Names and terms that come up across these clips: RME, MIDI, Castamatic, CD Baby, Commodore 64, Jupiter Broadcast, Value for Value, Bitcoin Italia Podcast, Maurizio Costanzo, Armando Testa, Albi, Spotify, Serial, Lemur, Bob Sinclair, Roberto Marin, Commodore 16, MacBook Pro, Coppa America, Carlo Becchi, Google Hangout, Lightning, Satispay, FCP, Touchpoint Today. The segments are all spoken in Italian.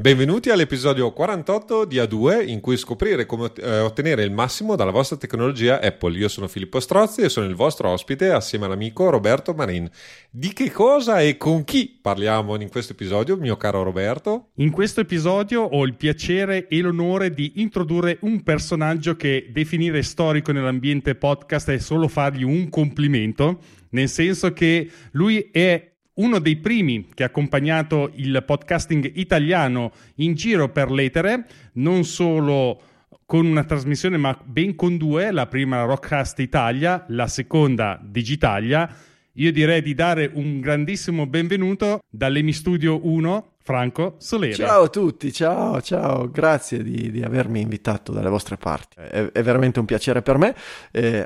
Benvenuti all'episodio 48 di A2, in cui scoprire come ottenere il massimo dalla vostra tecnologia Apple. Io sono Filippo Strozzi e sono il vostro ospite assieme all'amico Roberto Marin. Di che cosa e con chi parliamo in questo episodio, mio caro Roberto? In questo episodio ho il piacere e l'onore di introdurre un personaggio che definire storico nell'ambiente podcast è solo fargli un complimento, nel senso che lui è uno dei primi che ha accompagnato il podcasting italiano in giro per l'etere, non solo con una trasmissione ma ben con due, la prima Rockcast Italia, la seconda Digitalia. Io direi di dare un grandissimo benvenuto dall'Emistudio 1, Franco Solera. Ciao a tutti, ciao, grazie di avermi invitato dalle vostre parti, è veramente un piacere per me,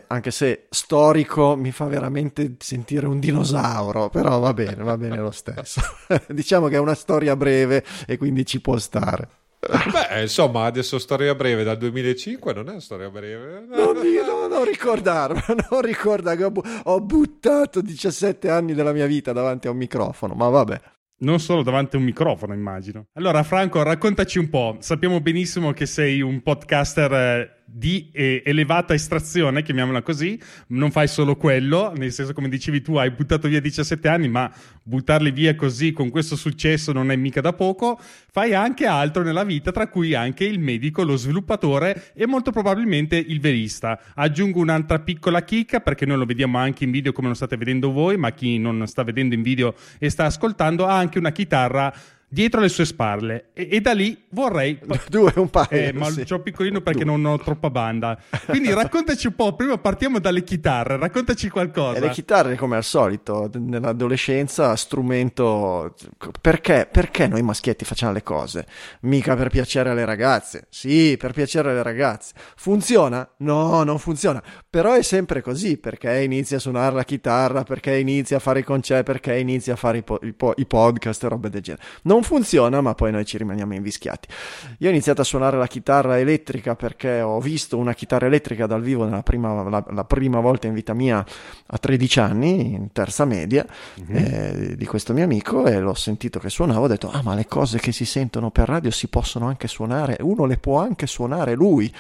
anche se storico mi fa veramente sentire un dinosauro, però va bene lo stesso. Diciamo che è una storia breve e quindi ci può stare. Beh, insomma, adesso storia breve dal 2005 non è storia breve. Non ricordarmi che ho buttato 17 anni della mia vita davanti a un microfono, ma vabbè. Non solo davanti a un microfono, immagino. Allora, Franco, raccontaci un po'. Sappiamo benissimo che sei un podcaster di elevata estrazione, chiamiamola così. Non fai solo quello, nel senso, come dicevi tu, hai buttato via 17 anni, ma buttarli via così, con questo successo, non è mica da poco. Fai anche altro nella vita, tra cui anche il medico, lo sviluppatore e molto probabilmente il verista. Aggiungo un'altra piccola chicca, perché noi lo vediamo anche in video come lo state vedendo voi, ma chi non sta vedendo in video e sta ascoltando ha anche una chitarra dietro le sue spalle, e da lì vorrei due, un paio, ma sì. C'ho piccolino perché non ho troppa banda, quindi raccontaci un po'. Prima partiamo dalle chitarre, raccontaci qualcosa. Le chitarre, come al solito nell'adolescenza, strumento perché noi maschietti facciamo le cose mica per piacere alle ragazze. Sì, per piacere alle ragazze. Funziona? No, non funziona, però è sempre così. Perché inizi a suonare la chitarra, perché inizi a fare i concerti, perché inizi a fare i podcast e roba del genere. Non funziona, ma poi noi ci rimaniamo invischiati. Io ho iniziato a suonare la chitarra elettrica perché ho visto una chitarra elettrica dal vivo la prima volta in vita mia a 13 anni, in terza media, di questo mio amico, e l'ho sentito che suonava, ho detto, ma le cose che si sentono per radio si possono anche suonare, uno le può anche suonare lui.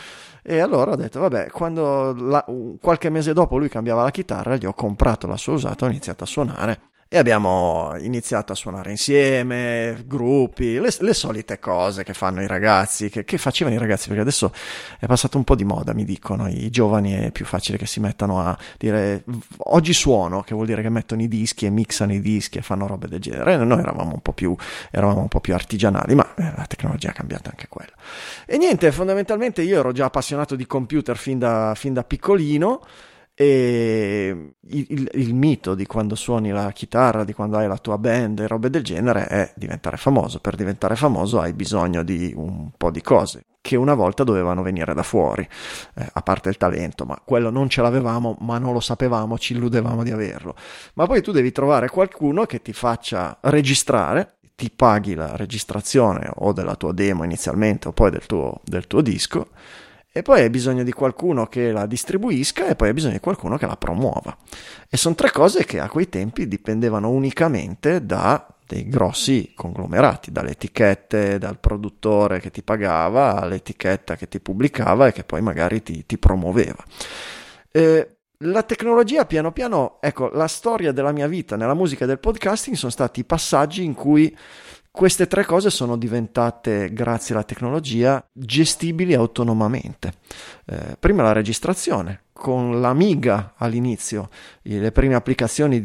E allora ho detto, vabbè, quando qualche mese dopo lui cambiava la chitarra, gli ho comprato la sua usata, ho iniziato a suonare. E abbiamo iniziato a suonare insieme, gruppi, le solite cose che fanno i ragazzi, che facevano i ragazzi, perché adesso è passato un po' di moda, mi dicono i giovani, è più facile che si mettano a dire oggi suono, che vuol dire che mettono i dischi e mixano i dischi e fanno robe del genere. Noi eravamo un po' più artigianali, ma la tecnologia è cambiata anche quella. E niente, fondamentalmente io ero già appassionato di computer fin da piccolino, e il mito di quando suoni la chitarra, di quando hai la tua band e robe del genere è diventare famoso. Per diventare famoso hai bisogno di un po' di cose che una volta dovevano venire da fuori, a parte il talento, ma quello non ce l'avevamo, ma non lo sapevamo, ci illudevamo di averlo. Ma poi tu devi trovare qualcuno che ti faccia registrare, ti paghi la registrazione o della tua demo inizialmente o poi del tuo disco, e poi hai bisogno di qualcuno che la distribuisca, e poi hai bisogno di qualcuno che la promuova. E sono tre cose che a quei tempi dipendevano unicamente da dei grossi conglomerati, dalle etichette, dal produttore che ti pagava, all'etichetta che ti pubblicava e che poi magari ti promuoveva. La tecnologia piano piano, ecco, la storia della mia vita nella musica e del podcasting sono stati i passaggi in cui queste tre cose sono diventate, grazie alla tecnologia, gestibili autonomamente. Prima la registrazione, con l'Amiga all'inizio, le prime applicazioni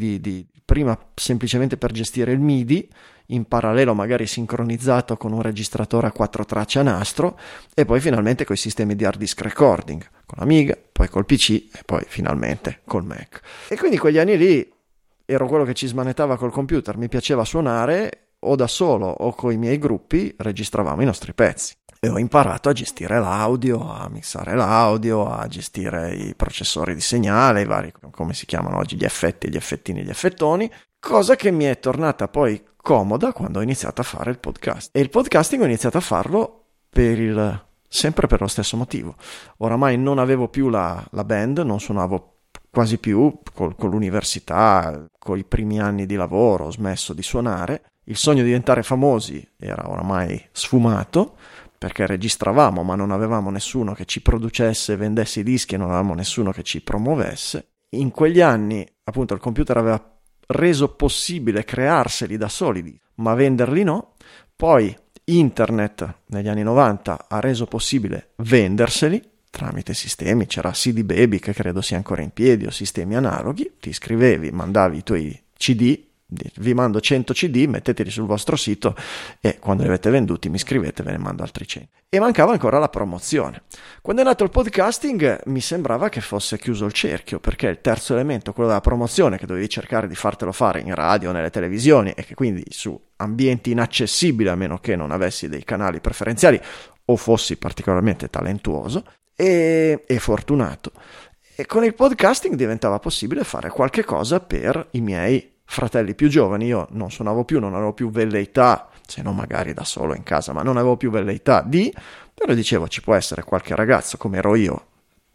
prima semplicemente per gestire il MIDI, in parallelo magari sincronizzato con un registratore a 4 tracce a nastro, e poi finalmente con i sistemi di hard disk recording, con l'Amiga, poi col PC e poi finalmente col Mac. E quindi quegli anni lì ero quello che ci smanettava col computer, mi piaceva suonare, o da solo o coi miei gruppi registravamo i nostri pezzi, e ho imparato a gestire l'audio, a mixare l'audio, a gestire i processori di segnale, i vari, come si chiamano oggi, gli effetti, gli effettini, gli effettoni, cosa che mi è tornata poi comoda quando ho iniziato a fare il podcast. E il podcasting ho iniziato a farlo sempre per lo stesso motivo. Oramai non avevo più la band, non suonavo quasi più, con l'università, con i primi anni di lavoro ho smesso di suonare. il sogno di diventare famosi era oramai sfumato, perché registravamo ma non avevamo nessuno che ci producesse, vendesse i dischi, e non avevamo nessuno che ci promuovesse. In quegli anni, appunto, il computer aveva reso possibile crearseli da soli, ma venderli no. Poi internet negli anni 90 ha reso possibile venderseli tramite sistemi. C'era CD Baby, che credo sia ancora in piedi, o sistemi analoghi. Ti iscrivevi, mandavi i tuoi CD, vi mando 100 CD, metteteli sul vostro sito e quando li avete venduti mi scrivete, ve ne mando altri 100. E mancava ancora la promozione. Quando è nato il podcasting mi sembrava che fosse chiuso il cerchio, perché il terzo elemento, quello della promozione, che dovevi cercare di fartelo fare in radio, nelle televisioni, e che quindi su ambienti inaccessibili, a meno che non avessi dei canali preferenziali o fossi particolarmente talentuoso e fortunato. E con il podcasting diventava possibile fare qualche cosa per i miei fratelli più giovani. Io non suonavo più, non avevo più velleità, se non magari da solo in casa, ma non avevo più velleità di, però dicevo, ci può essere qualche ragazzo come ero io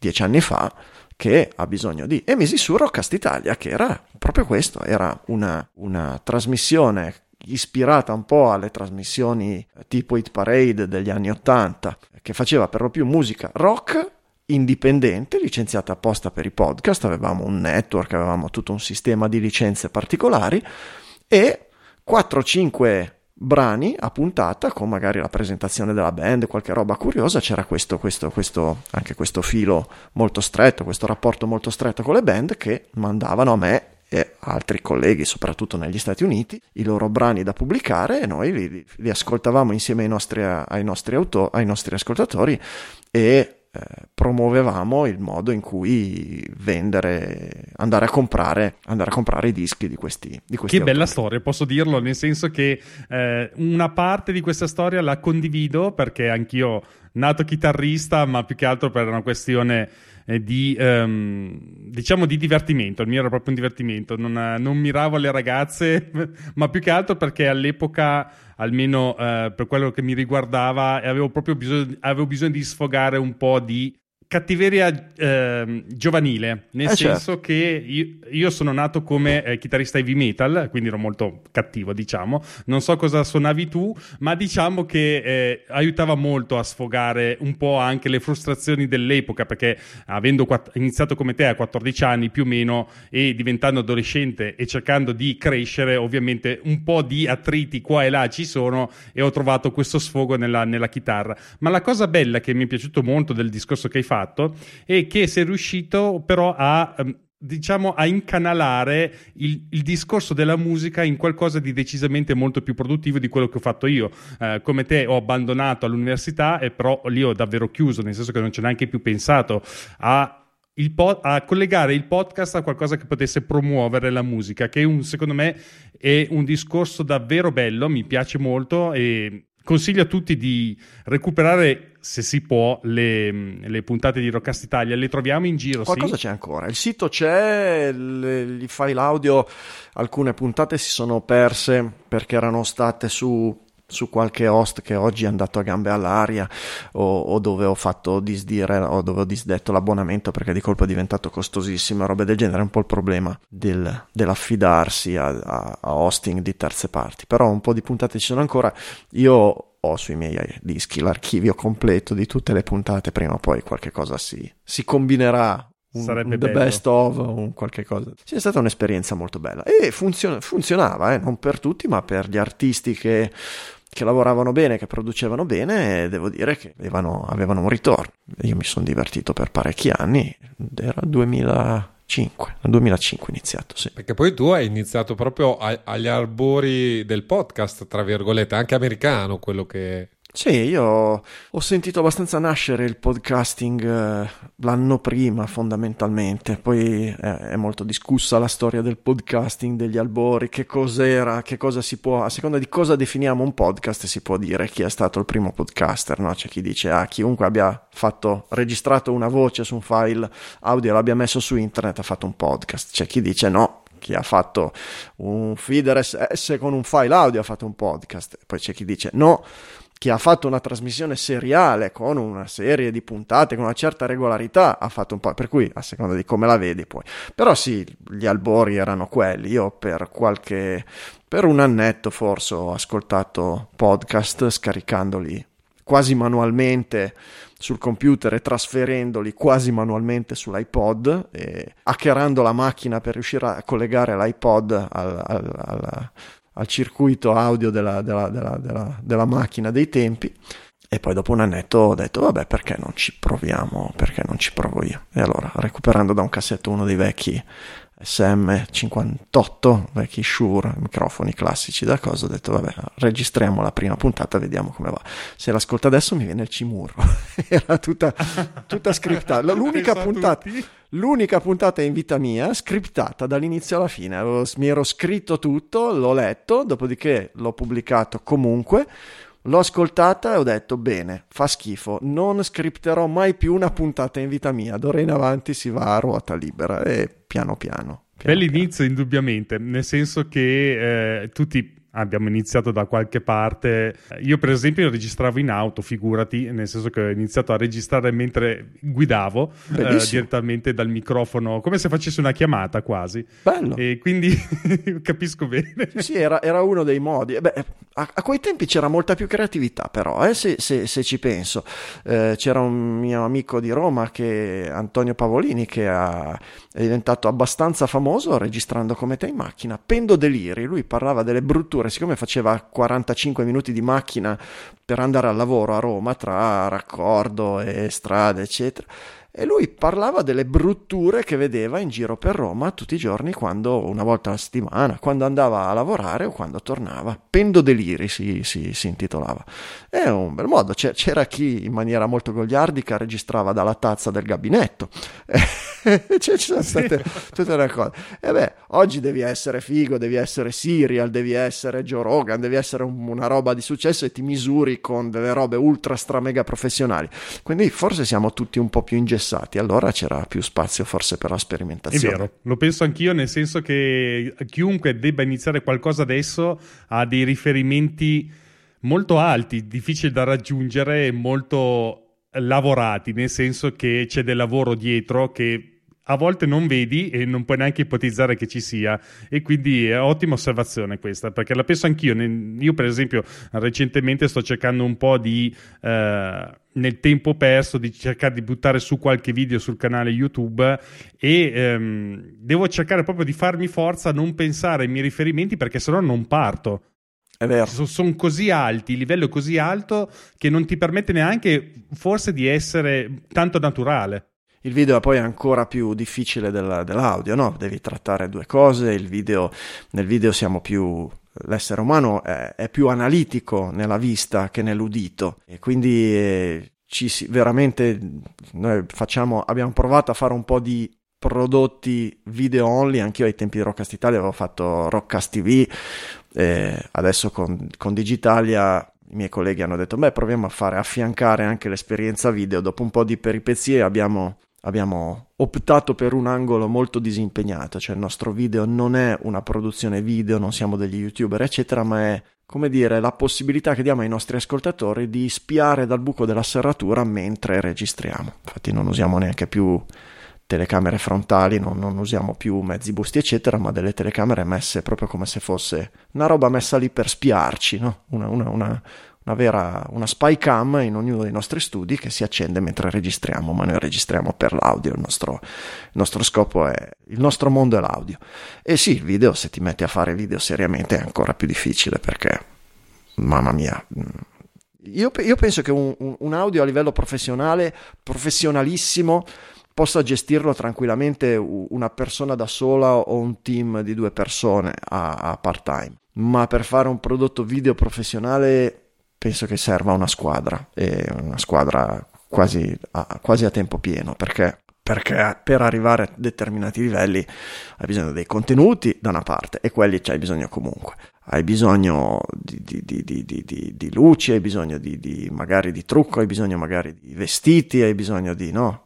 10 anni fa che ha bisogno di, e misi su Rockcast Italia, che era proprio questo, era una trasmissione ispirata un po' alle trasmissioni tipo Hit Parade degli anni 80, che faceva per lo più musica rock indipendente, licenziata apposta per i podcast. Avevamo un network, avevamo tutto un sistema di licenze particolari, e 4-5 brani a puntata con magari la presentazione della band, qualche roba curiosa. C'era questo anche questo filo molto stretto, questo rapporto molto stretto con le band, che mandavano a me e altri colleghi, soprattutto negli Stati Uniti, i loro brani da pubblicare, e noi li ascoltavamo insieme ai nostri ascoltatori e promuovevamo il modo in cui vendere, andare a comprare i dischi di questi che autori. Bella storia, posso dirlo, nel senso che una parte di questa storia la condivido, perché anch'io nato chitarrista, ma più che altro per una questione di divertimento. Il mio era proprio un divertimento, non miravo alle ragazze, ma più che altro perché all'epoca, almeno per quello che mi riguardava, avevo bisogno di sfogare un po' di cattiveria giovanile, nel senso che io sono nato come chitarrista heavy metal, quindi ero molto cattivo, diciamo. Non so cosa suonavi tu, ma diciamo che aiutava molto a sfogare un po' anche le frustrazioni dell'epoca, perché avendo iniziato come te a 14 anni più o meno, e diventando adolescente e cercando di crescere, ovviamente un po' di attriti qua e là ci sono, e ho trovato questo sfogo nella chitarra. Ma la cosa bella che mi è piaciuto molto del discorso che hai fatto e che sei riuscito però a incanalare il discorso della musica in qualcosa di decisamente molto più produttivo di quello che ho fatto io. Come te ho abbandonato all'università, e però lì ho davvero chiuso, nel senso che non ci ho neanche più pensato a collegare il podcast a qualcosa che potesse promuovere la musica, che secondo me è un discorso davvero bello, mi piace molto, e consiglio a tutti di recuperare, se si può, le puntate di Rockcast Italia. Le troviamo in giro, qualcosa sì? C'è ancora, il sito c'è, gli file audio, alcune puntate si sono perse perché erano state su qualche host che oggi è andato a gambe all'aria, o dove ho fatto disdire, o dove ho disdetto l'abbonamento perché di colpo è diventato costosissimo, roba del genere. È un po' il problema dell'affidarsi a hosting di terze parti, però un po' di puntate ci sono ancora. Io ho sui miei dischi l'archivio completo di tutte le puntate, prima o poi qualche cosa si combinerà. Sarebbe bello. The best of, un qualche cosa. Sì, è stata un'esperienza molto bella e funzionava, non per tutti, ma per gli artisti che lavoravano bene, che producevano bene, e devo dire che avevano un ritorno. Io mi sono divertito per parecchi anni, era 2005 iniziato, sì. Perché poi tu hai iniziato proprio agli albori del podcast, tra virgolette, anche americano, quello che... Sì, io ho sentito abbastanza nascere il podcasting l'anno prima, fondamentalmente. Poi è molto discussa la storia del podcasting, degli albori, che cos'era, che cosa si può... A seconda di cosa definiamo un podcast si può dire chi è stato il primo podcaster, no? C'è chi dice chiunque abbia registrato una voce su un file audio e l'abbia messo su internet ha fatto un podcast. C'è chi dice no, chi ha fatto un feed RSS con un file audio ha fatto un podcast. Poi c'è chi dice no, che ha fatto una trasmissione seriale con una serie di puntate, con una certa regolarità, ha fatto un po', per cui a seconda di come la vedi poi. Però sì, gli albori erano quelli. Io per un annetto forse ho ascoltato podcast scaricandoli quasi manualmente sul computer e trasferendoli quasi manualmente sull'iPod e hackerando la macchina per riuscire a collegare l'iPod al circuito audio della macchina dei tempi. E poi dopo un annetto ho detto vabbè, perché non ci proviamo, perché non ci provo io. E allora, recuperando da un cassetto uno dei vecchi SM58, vecchi Shure, microfoni classici da cosa, ho detto vabbè, registriamo la prima puntata, vediamo come va. Se l'ascolto adesso mi viene il cimurro. Era tutta scriptata, l'unica puntata in vita mia scriptata dall'inizio alla fine. Mi ero scritto tutto, l'ho letto, dopodiché l'ho pubblicato comunque. L'ho ascoltata e ho detto bene, fa schifo, non scripterò mai più una puntata in vita mia, d'ora in avanti si va a ruota libera e piano piano. Bell'inizio indubbiamente, nel senso che tutti abbiamo iniziato da qualche parte. Io per esempio registravo in auto, figurati, nel senso che ho iniziato a registrare mentre guidavo direttamente dal microfono, come se facessi una chiamata quasi. Bello. E quindi capisco bene. Sì, era uno dei modi. Beh, a quei tempi c'era molta più creatività però, se ci penso. C'era un mio amico di Roma, Antonio Pavolini, che è diventato abbastanza famoso registrando come te in macchina. Pendo Deliri, lui parlava delle brutture. Siccome faceva 45 minuti di macchina per andare al lavoro a Roma tra raccordo e strade eccetera, e lui parlava delle brutture che vedeva in giro per Roma tutti i giorni, una volta alla settimana, quando andava a lavorare o quando tornava. Pendo Deliri si intitolava. È un bel modo. C'era chi in maniera molto goliardica registrava dalla tazza del gabinetto. Ci sono state tutte le cose. E beh, oggi devi essere figo, devi essere Serial, devi essere Joe Rogan, devi essere una roba di successo e ti misuri con delle robe ultra stramega professionali. Quindi forse siamo tutti un po' più ingessati. Allora c'era più spazio forse per la sperimentazione. È vero, lo penso anch'io, nel senso che chiunque debba iniziare qualcosa adesso ha dei riferimenti molto alti, difficili da raggiungere e molto lavorati, nel senso che c'è del lavoro dietro che a volte non vedi e non puoi neanche ipotizzare che ci sia, e quindi è ottima osservazione questa, perché la penso anch'io. Io per esempio recentemente sto cercando un po' di nel tempo perso di cercare di buttare su qualche video sul canale YouTube e devo cercare proprio di farmi forza a non pensare ai miei riferimenti, perché sennò non parto. È vero. Sono così alti, il livello è così alto che non ti permette neanche forse di essere tanto naturale. Il video è poi ancora più difficile dell'audio, no? Devi trattare due cose. Nel video siamo più... L'essere umano è più analitico nella vista che nell'udito, e quindi veramente noi abbiamo provato a fare un po' di prodotti video only. Anch'io ai tempi di Rockcast Italia avevo fatto Rockcast TV, adesso con Digitalia... I miei colleghi hanno detto beh, proviamo a affiancare anche l'esperienza video. Dopo un po' di peripezie abbiamo optato per un angolo molto disimpegnato, cioè il nostro video non è una produzione video, non siamo degli youtuber eccetera, ma è, come dire, la possibilità che diamo ai nostri ascoltatori di spiare dal buco della serratura mentre registriamo. Infatti non usiamo neanche più telecamere frontali, non usiamo più mezzi busti eccetera, ma delle telecamere messe proprio come se fosse una roba messa lì per spiarci, no? Una vera spy cam in ognuno dei nostri studi che si accende mentre registriamo, ma noi registriamo per l'audio. Il nostro scopo è, il nostro mondo è l'audio. E sì, il video, se ti metti a fare video seriamente, è ancora più difficile, perché mamma mia, io penso che un audio a livello professionale, professionalissimo, possa gestirlo tranquillamente una persona da sola o un team di due persone a part time, ma per fare un prodotto video professionale penso che serva una squadra quasi a tempo pieno, perché per arrivare a determinati livelli hai bisogno dei contenuti da una parte, e quelli c'hai bisogno comunque. Hai bisogno di luci, hai bisogno di magari di trucco, hai bisogno magari di vestiti, hai bisogno di... no?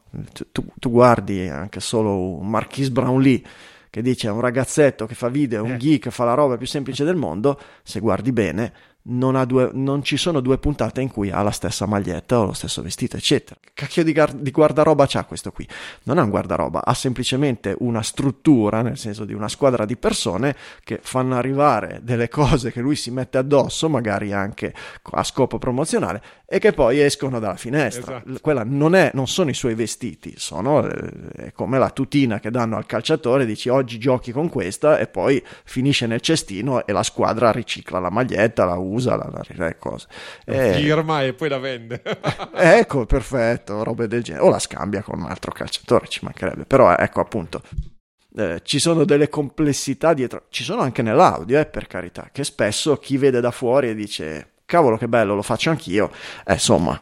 Tu guardi anche solo un Marquise Brownlee che dice un ragazzetto che fa video, un geek, fa la roba più semplice del mondo. Se guardi bene non ci sono due puntate in cui ha la stessa maglietta o lo stesso vestito, eccetera. Cacchio di guardaroba c'ha questo qui? Non ha un guardaroba, ha semplicemente una struttura, nel senso di una squadra di persone che fanno arrivare delle cose che lui si mette addosso, magari anche a scopo promozionale, e che poi escono dalla finestra. Esatto. Quella non sono i suoi vestiti, è come la tutina che danno al calciatore, dici oggi giochi con questa, e poi finisce nel cestino e la squadra ricicla la maglietta, la usa, la cosa. Firma e poi la vende. Ecco, perfetto, robe del genere. O la scambia con un altro calciatore, ci mancherebbe. Però ecco, appunto, ci sono delle complessità dietro. Ci sono anche nell'audio, per carità, che spesso chi vede da fuori e dice cavolo che bello, lo faccio anch'io. Insomma,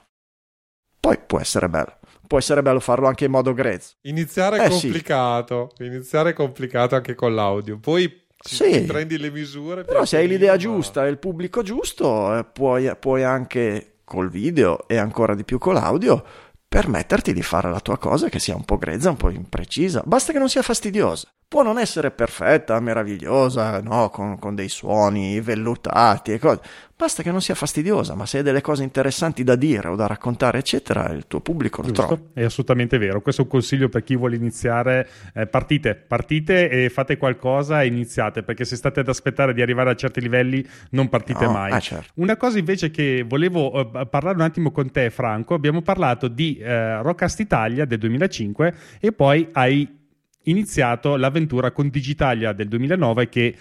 poi può essere bello. Può essere bello farlo anche in modo grezzo. Iniziare è complicato, sì. Iniziare è complicato anche con l'audio. Poi sì, prendi le misure. Però se hai l'idea giusta e il pubblico giusto, puoi anche col video e ancora di più con l'audio permetterti di fare la tua cosa che sia un po' grezza, un po' imprecisa. Basta che non sia fastidiosa. Può non essere perfetta, meravigliosa, no, con dei suoni vellutati e cose. Basta che non sia fastidiosa, ma se hai delle cose interessanti da dire o da raccontare, eccetera, il tuo pubblico lo trova. È assolutamente vero. Questo è un consiglio per chi vuole iniziare. Partite e fate qualcosa e iniziate, perché se state ad aspettare di arrivare a certi livelli non partite mai. Certo. Una cosa invece che volevo parlare un attimo con te, Franco, abbiamo parlato di Rockcast Italia del 2005 e poi hai iniziato l'avventura con Digitalia del 2009 che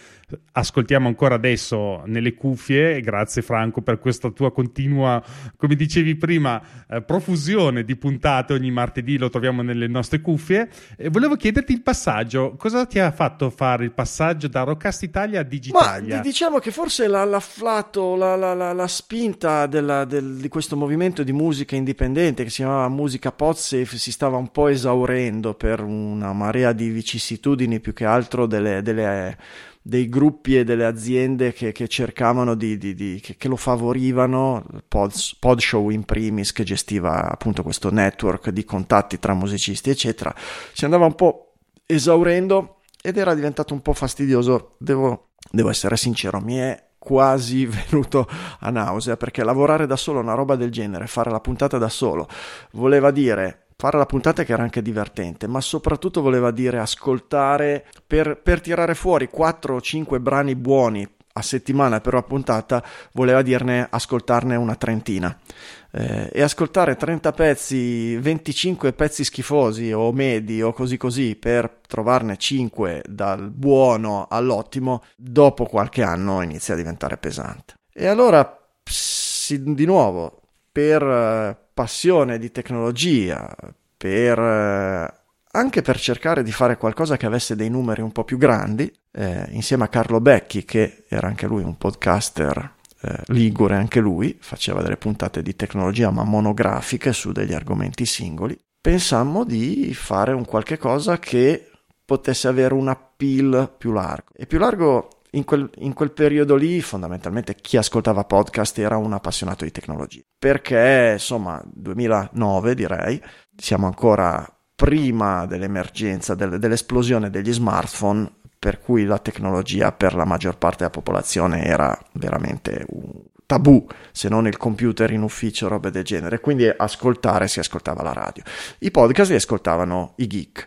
ascoltiamo ancora adesso nelle cuffie. Grazie Franco per questa tua continua, come dicevi prima, profusione di puntate. Ogni martedì lo troviamo nelle nostre cuffie. E volevo chiederti il passaggio, cosa ti ha fatto fare il passaggio da Rockcast Italia a Digitalia? Ma diciamo che forse l'afflato, la spinta di questo movimento di musica indipendente che si chiamava Musica Pozze si stava un po' esaurendo per una marea di vicissitudini, più che altro dei gruppi e delle aziende che cercavano che lo favorivano, Podshow in primis, che gestiva appunto questo network di contatti tra musicisti eccetera, si andava un po' esaurendo ed era diventato un po' fastidioso. Devo essere sincero, mi è quasi venuto a nausea, perché lavorare da solo una roba del genere, fare la puntata da solo, voleva dire fare la puntata che era anche divertente, ma soprattutto voleva dire ascoltare per tirare fuori 4 o 5 brani buoni a settimana per una puntata, voleva dirne ascoltarne una trentina, e ascoltare 30 pezzi, 25 pezzi schifosi o medi o così per trovarne 5 dal buono all'ottimo, dopo qualche anno inizia a diventare pesante. E allora di nuovo, per passione di tecnologia, anche per cercare di fare qualcosa che avesse dei numeri un po' più grandi, insieme a Carlo Becchi, che era anche lui un podcaster ligure, anche lui faceva delle puntate di tecnologia ma monografiche su degli argomenti singoli, pensammo di fare un qualche cosa che potesse avere un appeal più largo. E più largo in quel periodo lì, fondamentalmente chi ascoltava podcast era un appassionato di tecnologia, perché insomma 2009 direi, siamo ancora prima dell'emergenza, dell'esplosione degli smartphone, per cui la tecnologia per la maggior parte della popolazione era veramente un tabù, se non il computer in ufficio, robe del genere. Quindi si ascoltava la radio, i podcast li ascoltavano i geek,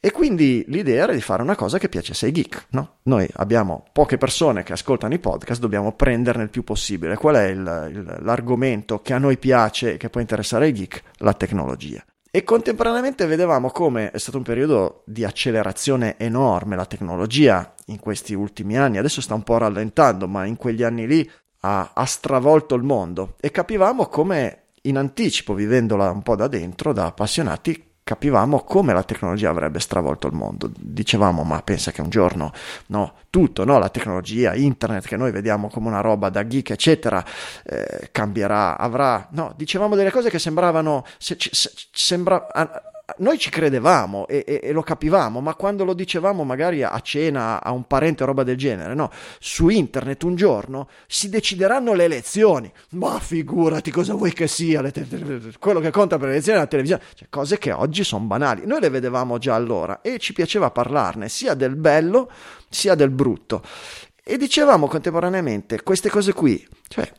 e quindi l'idea era di fare una cosa che piacesse ai geek, no? Noi abbiamo poche persone che ascoltano i podcast, dobbiamo prenderne il più possibile. Qual è l'argomento che a noi piace e che può interessare ai geek? La tecnologia. E contemporaneamente vedevamo come è stato un periodo di accelerazione enorme, la tecnologia in questi ultimi anni adesso sta un po' rallentando, ma in quegli anni lì ha stravolto il mondo, e capivamo come in anticipo, vivendola un po' da dentro, da appassionati, capivamo come la tecnologia avrebbe stravolto il mondo. Dicevamo, ma pensa che un giorno, no, tutto, no, la tecnologia, internet, che noi vediamo come una roba da geek eccetera, cambierà, avrà, no, dicevamo delle cose che sembravano, noi ci credevamo e lo capivamo, ma quando lo dicevamo magari a cena a un parente o roba del genere, no, su internet un giorno si decideranno le elezioni, ma figurati, cosa vuoi che sia, quello che conta per le elezioni è la televisione, cioè, cose che oggi sono banali. Noi le vedevamo già allora e ci piaceva parlarne, sia del bello sia del brutto, E dicevamo contemporaneamente queste cose qui, cioè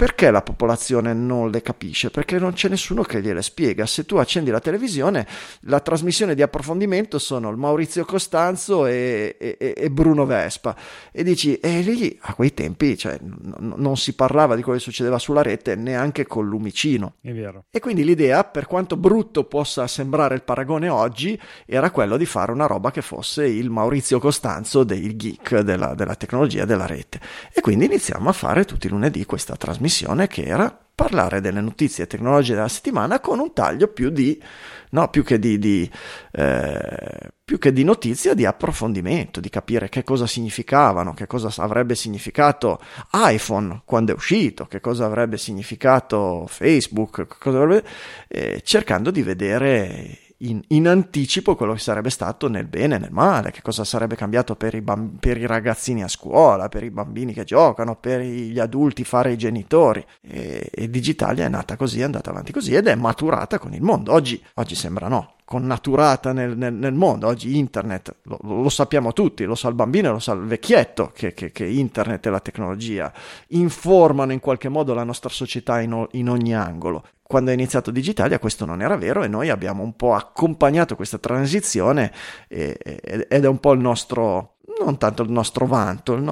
perché la popolazione non le capisce? Perché non c'è nessuno che gliele spiega. Se tu accendi la televisione, la trasmissione di approfondimento sono il Maurizio Costanzo e Bruno Vespa. E dici, e lì a quei tempi cioè, non si parlava di quello che succedeva sulla rete neanche col lumicino. È vero. E quindi l'idea, per quanto brutto possa sembrare il paragone oggi, era quello di fare una roba che fosse il Maurizio Costanzo del geek della tecnologia della rete. E quindi iniziamo a fare tutti i lunedì questa trasmissione, che era parlare delle notizie tecnologiche della settimana con un taglio più che di notizia, di approfondimento, di capire che cosa significavano, che cosa avrebbe significato iPhone quando è uscito, che cosa avrebbe significato Facebook, cercando di vedere in anticipo quello che sarebbe stato nel bene e nel male, che cosa sarebbe cambiato per i ragazzini a scuola, per i bambini che giocano, per gli adulti fare i genitori. E Digitalia è nata così, è andata avanti così ed è maturata con il mondo. Oggi sembra no, connaturata nel mondo. Oggi internet lo sappiamo tutti, lo sa il bambino, lo sa il vecchietto che internet e la tecnologia informano in qualche modo la nostra società in ogni angolo. Quando è iniziato Digitalia questo non era vero e noi abbiamo un po' accompagnato questa transizione ed è un po' il nostro, non tanto il nostro vanto, è il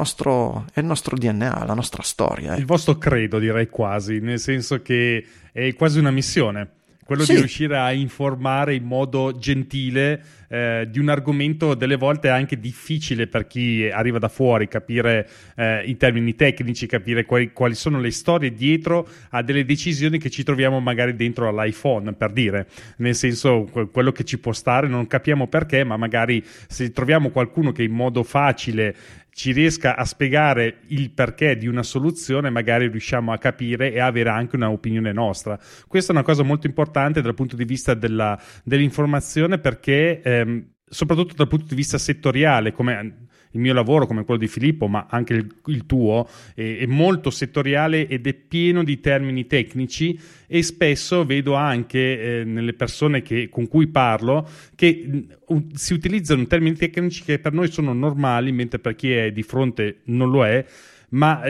nostro DNA, la nostra storia. Il vostro credo, direi quasi, nel senso che è quasi una missione. Quello sì, di riuscire a informare in modo gentile di un argomento delle volte anche difficile per chi arriva da fuori, capire in termini tecnici, capire quali sono le storie dietro a delle decisioni che ci troviamo magari dentro all'iPhone, per dire, nel senso quello che ci può stare, non capiamo perché, ma magari se troviamo qualcuno che in modo facile ci riesca a spiegare il perché di una soluzione, magari riusciamo a capire e avere anche un'opinione nostra. Questa è una cosa molto importante dal punto di vista dell'informazione, perché soprattutto dal punto di vista settoriale, come il mio lavoro, come quello di Filippo, ma anche il tuo, è molto settoriale ed è pieno di termini tecnici, e spesso vedo anche nelle persone con cui parlo che si utilizzano termini tecnici che per noi sono normali, mentre per chi è di fronte non lo è, ma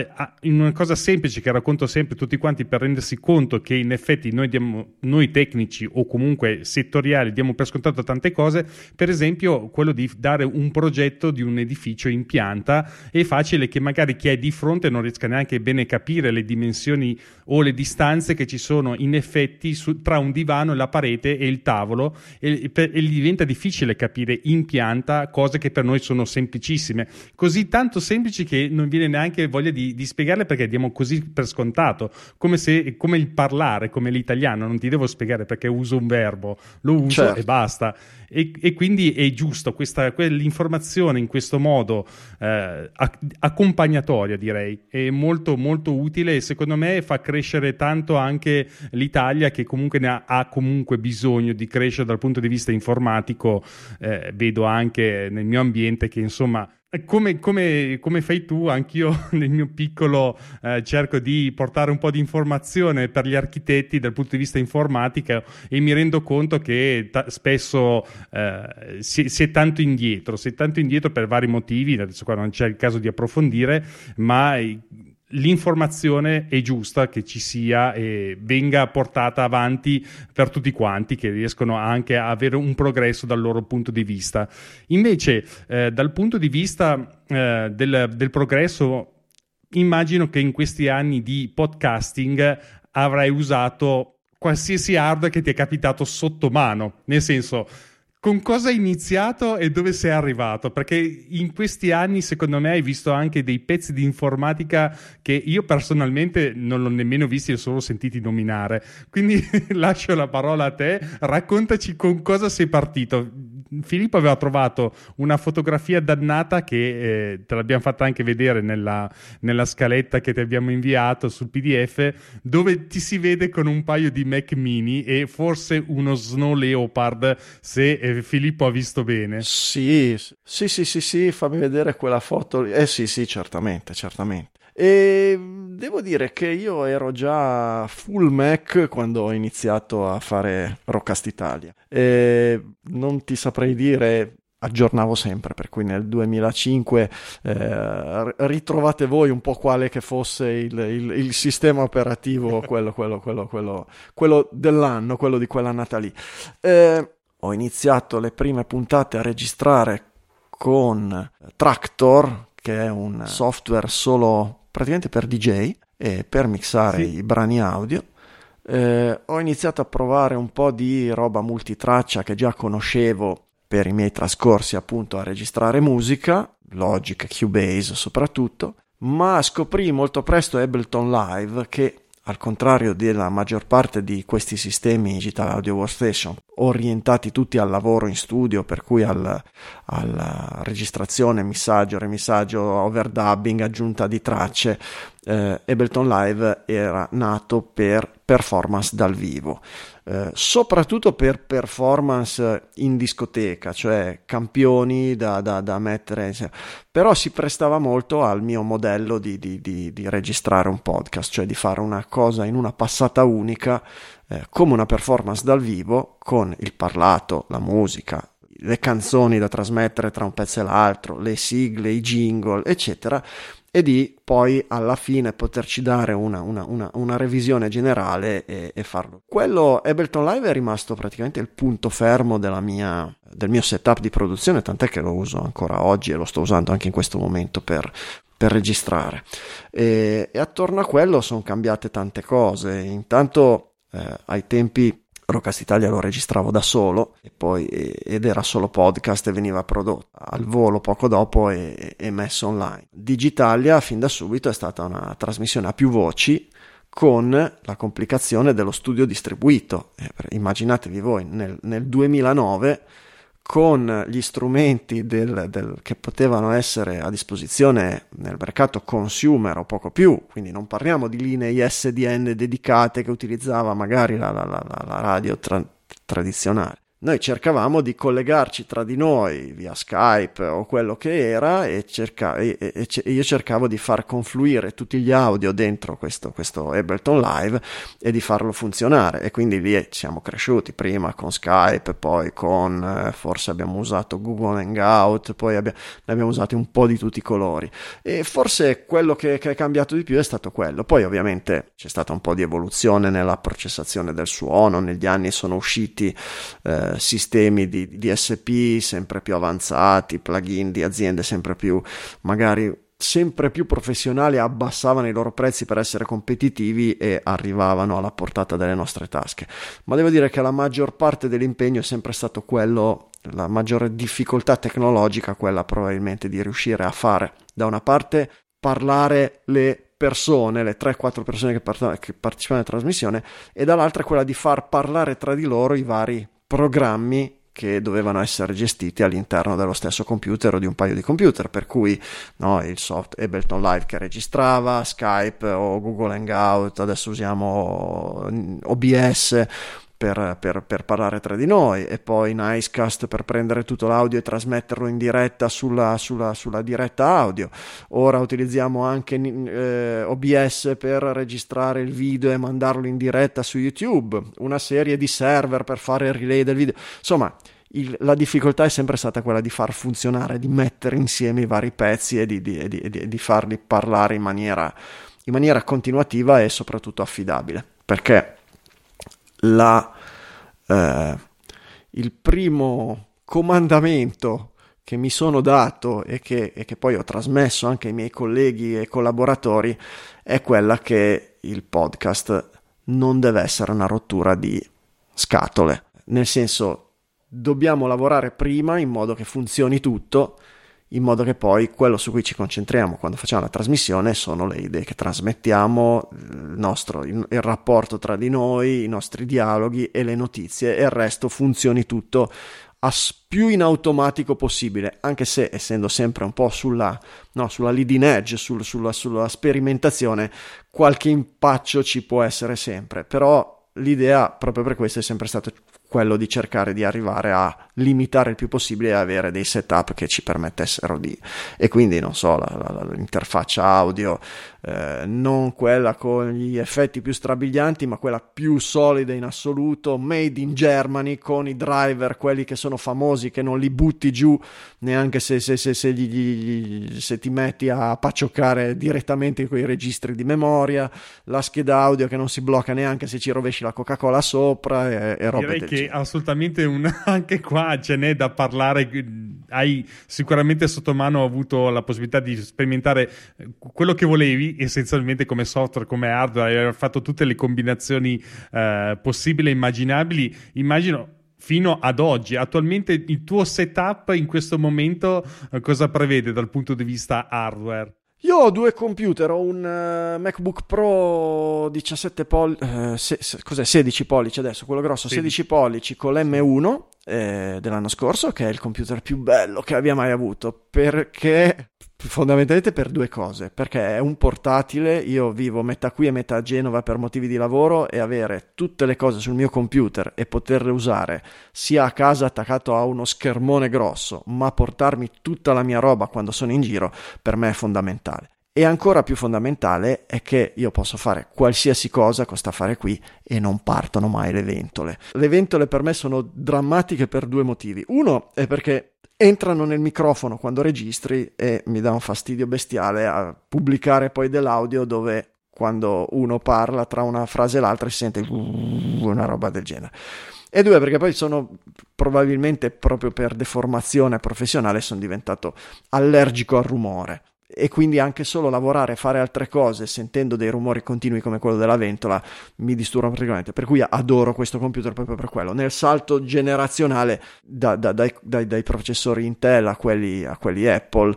in una cosa semplice che racconto sempre tutti quanti per rendersi conto che in effetti noi tecnici o comunque settoriali diamo per scontato tante cose, per esempio quello di dare un progetto di un edificio in pianta. È facile che magari chi è di fronte non riesca neanche bene a capire le dimensioni o le distanze che ci sono in effetti tra un divano e la parete e il tavolo, e diventa difficile capire in pianta cose che per noi sono semplicissime, così tanto semplici che non viene neanche voglia di spiegarle, perché diamo così per scontato, come il parlare, come l'italiano, non ti devo spiegare perché uso un verbo, lo uso, certo, e basta, e quindi è giusto quell'informazione in questo modo accompagnatoria, direi, è molto molto utile, e secondo me fa crescere tanto anche l'Italia, che comunque ne ha comunque bisogno di crescere dal punto di vista informatico. Vedo anche nel mio ambiente che insomma, come fai tu, anch'io nel mio piccolo cerco di portare un po' di informazione per gli architetti dal punto di vista informatico, e mi rendo conto che spesso si è tanto indietro per vari motivi. Adesso qua non c'è il caso di approfondire, ma l'informazione è giusta che ci sia e venga portata avanti per tutti quanti, che riescono anche a avere un progresso dal loro punto di vista. Invece dal punto di vista del progresso, immagino che in questi anni di podcasting avrai usato qualsiasi hardware che ti è capitato sotto mano, nel senso, con cosa hai iniziato e dove sei arrivato? Perché in questi anni, secondo me, hai visto anche dei pezzi di informatica che io personalmente non l'ho nemmeno visti, ho solo sentiti nominare. Quindi lascio la parola a te, raccontaci con cosa sei partito. Filippo aveva trovato una fotografia dannata che te l'abbiamo fatta anche vedere nella scaletta che ti abbiamo inviato sul PDF, dove ti si vede con un paio di Mac Mini e forse uno Snow Leopard, se Filippo ha visto bene. Sì, fammi vedere quella foto. Sì, certamente. E devo dire che io ero già full Mac quando ho iniziato a fare Rockcast Italia. Non ti saprei dire aggiornavo sempre, per cui nel 2005 ritrovate voi un po' quale che fosse il sistema operativo, quello dell'anno, quello di quell'annata lì. Ho iniziato le prime puntate a registrare con Traktor, che è un software solo praticamente per DJ e per mixare i brani audio. Ho iniziato a provare un po' di roba multitraccia che già conoscevo per i miei trascorsi appunto a registrare musica, Logic, Cubase soprattutto, ma scoprì molto presto Ableton Live, che al contrario della maggior parte di questi sistemi digital audio workstation orientati tutti al lavoro in studio, per cui alla registrazione, missaggio, remissaggio, overdubbing, aggiunta di tracce, Ableton Live era nato per performance dal vivo, soprattutto per performance in discoteca, cioè campioni da mettere, però si prestava molto al mio modello di registrare un podcast, cioè di fare una cosa in una passata unica, come una performance dal vivo, con il parlato, la musica, le canzoni da trasmettere tra un pezzo e l'altro, le sigle, i jingle, eccetera, e di poi alla fine poterci dare una revisione generale e farlo. Quello Ableton Live è rimasto praticamente il punto fermo del mio setup di produzione, tant'è che lo uso ancora oggi e lo sto usando anche in questo momento per registrare. E attorno a quello sono cambiate tante cose. Intanto ai tempi Rockcast Italia lo registravo da solo e poi ed era solo podcast e veniva prodotto al volo poco dopo e messo online. Digitalia fin da subito è stata una trasmissione a più voci, con la complicazione dello studio distribuito. Immaginatevi voi nel 2009 con gli strumenti che potevano essere a disposizione nel mercato consumer o poco più, quindi non parliamo di linee ISDN dedicate che utilizzava magari la radio tradizionale. Noi cercavamo di collegarci tra di noi via Skype o quello che era e io cercavo di far confluire tutti gli audio dentro questo Ableton Live e di farlo funzionare, e quindi lì siamo cresciuti, prima con Skype, poi con forse abbiamo usato Google Hangout, poi ne abbiamo usati un po' di tutti i colori, e forse quello che è cambiato di più è stato quello. Poi ovviamente c'è stata un po' di evoluzione nella processazione del suono, negli anni sono usciti sistemi di DSP sempre più avanzati, plugin di aziende sempre più professionali, abbassavano i loro prezzi per essere competitivi e arrivavano alla portata delle nostre tasche. Ma devo dire che la maggior parte dell'impegno è sempre stato quello, la maggiore difficoltà tecnologica, quella probabilmente di riuscire a fare, da una parte, parlare le 3-4 persone che partecipano alla trasmissione, e dall'altra quella di far parlare tra di loro i vari programmi che dovevano essere gestiti all'interno dello stesso computer o di un paio di computer, per cui il software Ableton Live che registrava, Skype o Google Hangout, adesso usiamo OBS per parlare tra di noi, e poi Nicecast per prendere tutto l'audio e trasmetterlo in diretta sulla diretta audio. Ora utilizziamo anche OBS per registrare il video e mandarlo in diretta su YouTube, una serie di server per fare il relay del video. Insomma, la difficoltà è sempre stata quella di far funzionare, di mettere insieme i vari pezzi e di farli parlare in maniera continuativa e soprattutto affidabile, perché il primo comandamento che mi sono dato e che poi ho trasmesso anche ai miei colleghi e collaboratori è quella che il podcast non deve essere una rottura di scatole, nel senso, dobbiamo lavorare prima in modo che funzioni tutto, in modo che poi quello su cui ci concentriamo quando facciamo la trasmissione sono le idee che trasmettiamo, il rapporto tra di noi, i nostri dialoghi e le notizie, e il resto funzioni tutto più in automatico possibile, anche se, essendo sempre un po' sulla leading edge, sulla sperimentazione, qualche impaccio ci può essere sempre, però l'idea proprio per questo è sempre stata quello di cercare di arrivare a limitare il più possibile e avere dei setup che ci permettessero di, e quindi non so, l'interfaccia audio, non quella con gli effetti più strabilianti, ma quella più solida in assoluto, made in Germany, con i driver quelli che sono famosi, che non li butti giù neanche se ti metti a pacioccare direttamente con i registri di memoria, la scheda audio che non si blocca neanche se ci rovesci la Coca-Cola sopra, e roba del genere. Direi che assolutamente anche qua ce n'è da parlare. Hai sicuramente sotto mano avuto la possibilità di sperimentare quello che volevi essenzialmente come software, come hardware, hai fatto tutte le combinazioni possibili e immaginabili, immagino. Fino ad oggi, attualmente il tuo setup in questo momento cosa prevede dal punto di vista hardware? Io ho due computer, ho un MacBook Pro 16 pollici adesso, quello grosso, 16 pollici con l'M1 dell'anno scorso, che è il computer più bello che abbia mai avuto, perché fondamentalmente per due cose, perché è un portatile, io vivo metà qui e metà a Genova per motivi di lavoro, e avere tutte le cose sul mio computer e poterle usare sia a casa attaccato a uno schermone grosso, ma portarmi tutta la mia roba quando sono in giro, per me è fondamentale. E ancora più fondamentale è che io posso fare qualsiasi cosa con st'affare qui e non partono mai le ventole. Le ventole per me sono drammatiche per due motivi. Uno è perché entrano nel microfono quando registri e mi dà un fastidio bestiale a pubblicare poi dell'audio dove quando uno parla tra una frase e l'altra si sente una roba del genere. E due, perché poi sono probabilmente proprio per deformazione professionale sono diventato allergico al rumore. E quindi anche solo lavorare, fare altre cose sentendo dei rumori continui come quello della ventola mi disturba particolarmente, per cui adoro questo computer proprio per quello. Nel salto generazionale dai processori Intel a quelli Apple,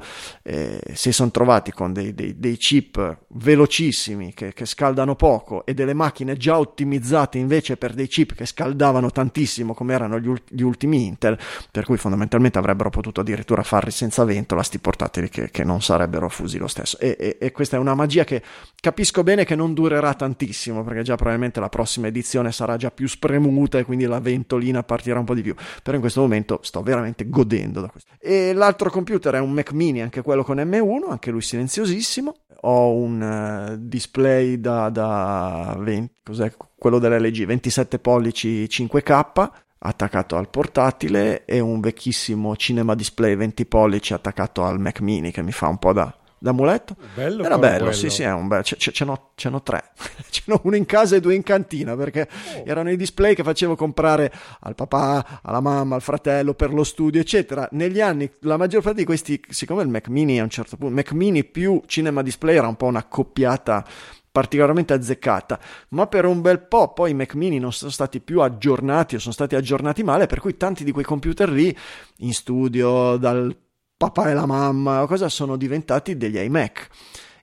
si sono trovati con dei chip velocissimi che scaldano poco e delle macchine già ottimizzate invece per dei chip che scaldavano tantissimo, come erano gli ultimi Intel, per cui fondamentalmente avrebbero potuto addirittura farli senza ventola sti portatili che non sarebbero fusi lo stesso, e questa è una magia che capisco bene che non durerà tantissimo, perché già probabilmente la prossima edizione sarà già più spremuta e quindi la ventolina partirà un po' di più, però in questo momento sto veramente godendo da questo. E l'altro computer è un Mac Mini, anche quello con M1, anche lui silenziosissimo, ho un display da 20, cos'è quello dell'LG, 27 pollici 5K attaccato al portatile, e un vecchissimo Cinema Display 20 pollici attaccato al Mac Mini che mi fa un po' da muletto. Bello, era bello, quello. Sì, è un bello. Ce n'ho tre. Ce n'ho uno in casa e due in cantina, perché erano i display che facevo comprare al papà, alla mamma, al fratello per lo studio, eccetera. Negli anni la maggior parte di questi, siccome il Mac Mini a un certo punto, Mac Mini più Cinema Display era un po' una coppiata particolarmente azzeccata, ma per un bel po' poi i Mac Mini non sono stati più aggiornati o sono stati aggiornati male, per cui tanti di quei computer lì in studio dal papà e la mamma cosa sono diventati degli iMac,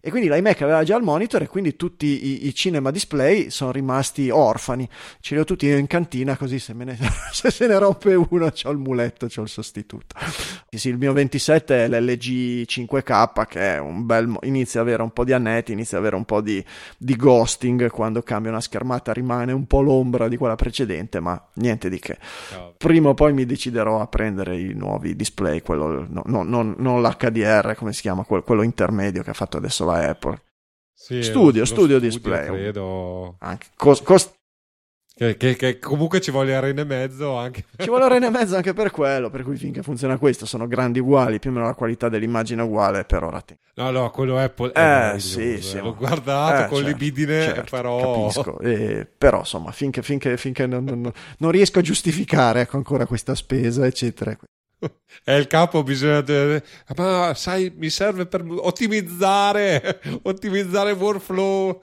e quindi l'iMac aveva già il monitor e quindi tutti i Cinema Display sono rimasti orfani, ce li ho tutti io in cantina, così se se ne rompe uno c'ho il muletto, c'ho il sostituto. Sì, il mio 27 è l'LG 5K che è un bel inizia ad avere un po' di annetti, inizia ad avere un po' di ghosting, quando cambia una schermata rimane un po' l'ombra di quella precedente, ma niente di che. Prima o poi mi deciderò a prendere i nuovi display, quello non l'HDR, come si chiama, quello intermedio che ha fatto adesso la Apple. Sì, studio display credo. Anche che comunque ci vuole arena e mezzo anche. Ci vuole arena e mezzo anche per quello, per cui finché funziona questo sono grandi uguali, più o meno la qualità dell'immagine è uguale, per ora no quello Apple è sì, l'ho guardato con libidine, certo, però capisco, però insomma finché non riesco a giustificare ancora questa spesa eccetera. È il capo, bisogna dire, ma sai, mi serve per ottimizzare workflow.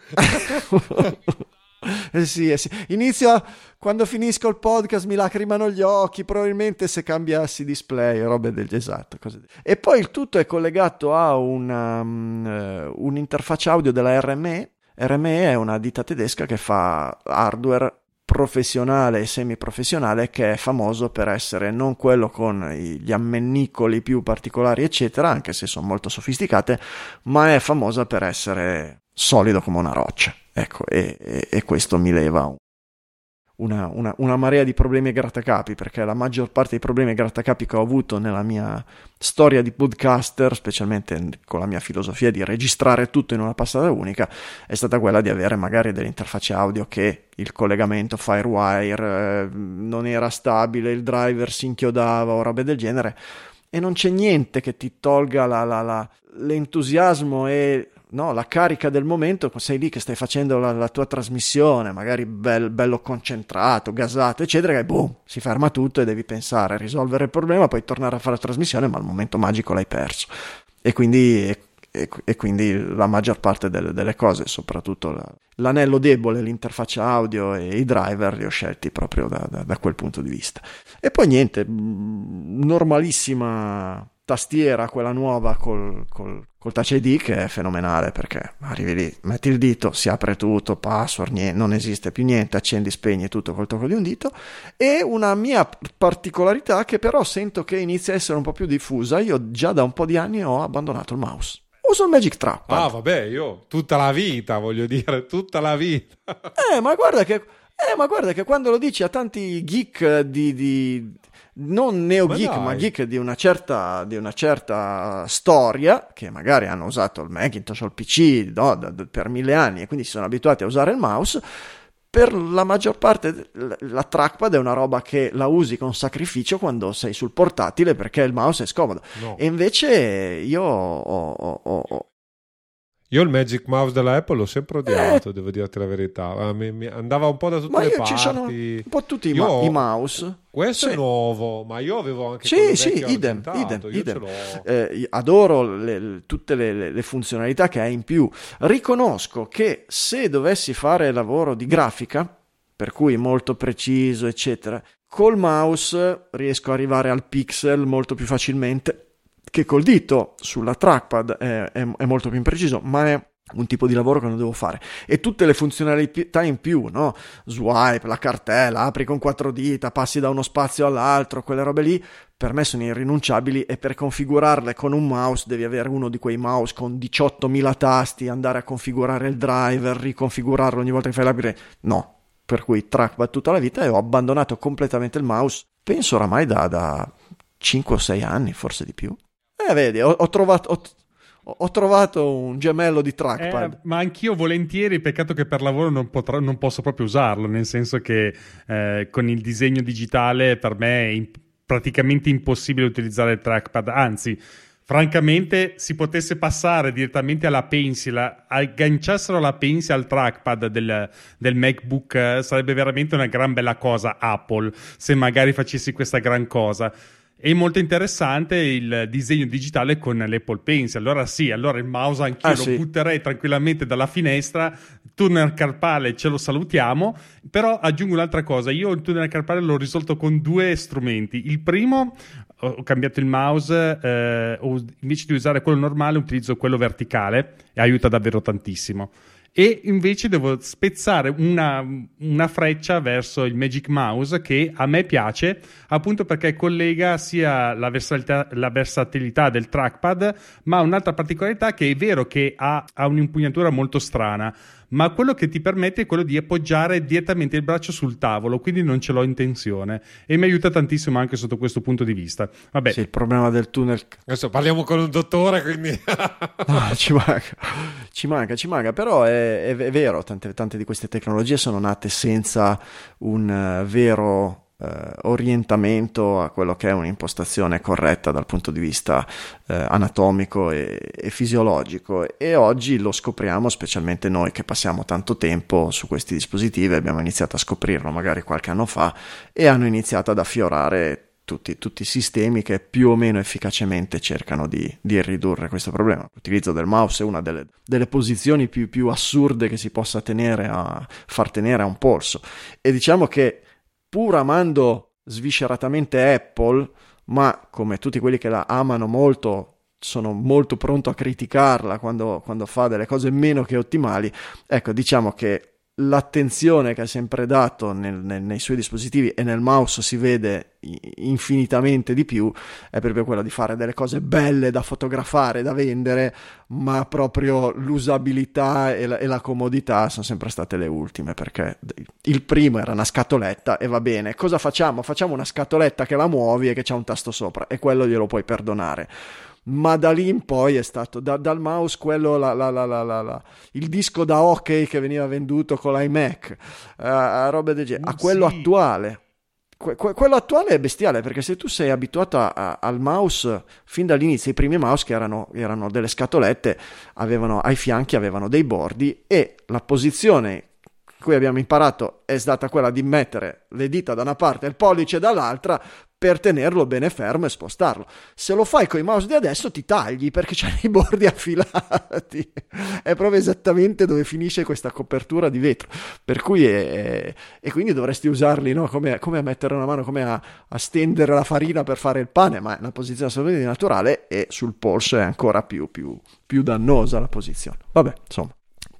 Eh sì. Inizio quando finisco il podcast, mi lacrimano gli occhi, probabilmente se cambiassi display, robe del esatto. E poi il tutto è collegato a un'interfaccia audio della RME. RME è una ditta tedesca che fa hardware professionale e semiprofessionale, che è famoso per essere non quello con gli ammennicoli più particolari eccetera, anche se sono molto sofisticate, ma è famosa per essere solido come una roccia, ecco, e questo mi leva una marea di problemi a grattacapi, perché la maggior parte dei problemi a grattacapi che ho avuto nella mia storia di podcaster, specialmente con la mia filosofia di registrare tutto in una passata unica, è stata quella di avere magari delle interfacce audio che il collegamento Firewire non era stabile, il driver si inchiodava o robe del genere, e non c'è niente che ti tolga l'entusiasmo e la carica del momento. Sei lì che stai facendo la tua trasmissione, magari bello concentrato, gasato, eccetera, e boom, si ferma tutto e devi pensare, risolvere il problema, poi tornare a fare la trasmissione, ma il momento magico l'hai perso. E quindi la maggior parte delle cose, soprattutto l'anello debole, l'interfaccia audio e i driver, li ho scelti proprio da quel punto di vista. E poi niente, normalissima tastiera, quella nuova col Touch ID, che è fenomenale, perché arrivi lì, metti il dito, si apre tutto, password, niente, non esiste più niente, accendi, spegni tutto col tocco di un dito. E una mia particolarità, che però sento che inizia a essere un po' più diffusa, io già da un po' di anni ho abbandonato il mouse. Uso il Magic Trackpad. Ah vabbè, io tutta la vita, voglio dire, tutta la vita. Ma guarda che quando lo dici a tanti geek non neo geek, ma geek di una certa storia, che magari hanno usato il Macintosh o il PC per 1000 anni e quindi si sono abituati a usare il mouse, per la maggior parte la trackpad è una roba che la usi con sacrificio quando sei sul portatile, perché il mouse è scomodo. No. E invece io Io il Magic Mouse della Apple l'ho sempre odiato, devo dirti la verità. Mi andava un po' da tutte le parti. Ma ci sono un po' tutti i mouse. Questo è nuovo, ma io avevo anche idem. Adoro tutte le funzionalità che ha in più. Riconosco che se dovessi fare lavoro di grafica, per cui molto preciso, eccetera, col mouse riesco ad arrivare al pixel molto più facilmente, che col dito sulla trackpad è molto più impreciso, ma è un tipo di lavoro che non devo fare. E tutte le funzionalità in più, no? Swipe, la cartella, apri con 4 dita, passi da uno spazio all'altro, quelle robe lì per me sono irrinunciabili, e per configurarle con un mouse devi avere uno di quei mouse con 18.000 tasti, andare a configurare il driver, riconfigurarlo ogni volta che fai l'upgrade. No, per cui trackpad tutta la vita, e ho abbandonato completamente il mouse, penso oramai da 5 o 6 anni, forse di più. Vedi, ho trovato un gemello di trackpad. Ma anch'io volentieri, peccato che per lavoro non posso proprio usarlo, nel senso che con il disegno digitale per me è praticamente impossibile utilizzare il trackpad, anzi, francamente, si potesse passare direttamente alla pencil, agganciassero la pencil al trackpad del MacBook, sarebbe veramente una gran bella cosa Apple, se magari facessi questa gran cosa. È molto interessante il disegno digitale con l'Apple Pencil. Allora il mouse anch'io lo butterei tranquillamente dalla finestra, tunnel carpale ce lo salutiamo. Però aggiungo un'altra cosa, io il tunnel carpale l'ho risolto con 2 strumenti. Il primo, ho cambiato il mouse, invece di usare quello normale utilizzo quello verticale, e aiuta davvero tantissimo. E invece devo spezzare una freccia verso il Magic Mouse, che a me piace appunto perché collega sia la versatilità del trackpad, ma un'altra particolarità che è vero che ha un'impugnatura molto strana, ma quello che ti permette è quello di appoggiare direttamente il braccio sul tavolo, quindi non ce l'ho in tensione, e mi aiuta tantissimo anche sotto questo punto di vista. Vabbè. Sì, il problema del tunnel. Adesso parliamo con un dottore, quindi no, ci manca, però è vero, tante di queste tecnologie sono nate senza un vero orientamento a quello che è un'impostazione corretta dal punto di vista anatomico e fisiologico, e oggi lo scopriamo, specialmente noi che passiamo tanto tempo su questi dispositivi. Abbiamo iniziato a scoprirlo magari qualche anno fa, e hanno iniziato ad affiorare tutti i sistemi che più o meno efficacemente cercano di ridurre questo problema. L'utilizzo del mouse è una delle posizioni più assurde che si possa far tenere a un polso, e diciamo che, pur amando svisceratamente Apple, ma come tutti quelli che la amano molto, sono molto pronto a criticarla quando fa delle cose meno che ottimali. Ecco, diciamo che l'attenzione che ha sempre dato nei suoi dispositivi e nel mouse si vede infinitamente di più, è proprio quella di fare delle cose belle da fotografare, da vendere, ma proprio l'usabilità e la comodità sono sempre state le ultime, perché il primo era una scatoletta e va bene, cosa facciamo? Facciamo una scatoletta che la muovi e che c'ha un tasto sopra, e quello glielo puoi perdonare. Ma da lì in poi è stato dal mouse quello il disco da hockey che veniva venduto con l'iMac, roba del genere, a quello sì. Attuale quello attuale è bestiale, perché se tu sei abituato al mouse fin dall'inizio, i primi mouse che erano delle scatolette, avevano ai fianchi dei bordi, e la posizione cui abbiamo imparato è stata quella di mettere le dita da una parte e il pollice dall'altra per tenerlo bene fermo e spostarlo. Se lo fai con i mouse di adesso ti tagli, perché c'hai i bordi affilati, è proprio esattamente dove finisce questa copertura di vetro, per cui e quindi dovresti usarli, no? come a mettere una mano, come a stendere la farina per fare il pane, ma è una posizione assolutamente naturale, e sul polso è ancora più dannosa la posizione. Vabbè, insomma,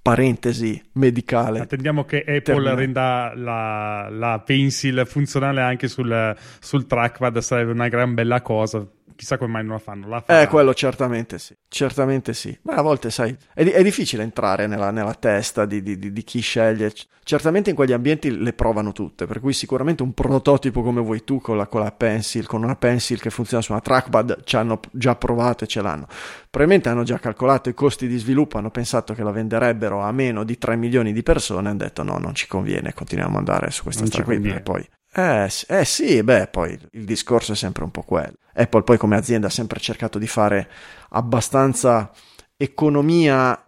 parentesi medicale. Attendiamo che Apple renda la pencil funzionale anche sul trackpad, sarebbe una gran bella cosa. Chissà come mai non la fanno. Quello certamente sì. Ma a volte, sai, è difficile entrare nella testa di chi sceglie. Certamente in quegli ambienti le provano tutte, per cui sicuramente un prototipo come vuoi tu con una pencil che funziona su una trackpad ci hanno già provato e ce l'hanno. Probabilmente hanno già calcolato i costi di sviluppo, hanno pensato che la venderebbero a meno di 3 milioni di persone e hanno detto no, non ci conviene, continuiamo ad andare su questa strada qui, perché poi... sì, beh, poi il discorso è sempre un po' quello. Apple poi come azienda ha sempre cercato di fare abbastanza economia,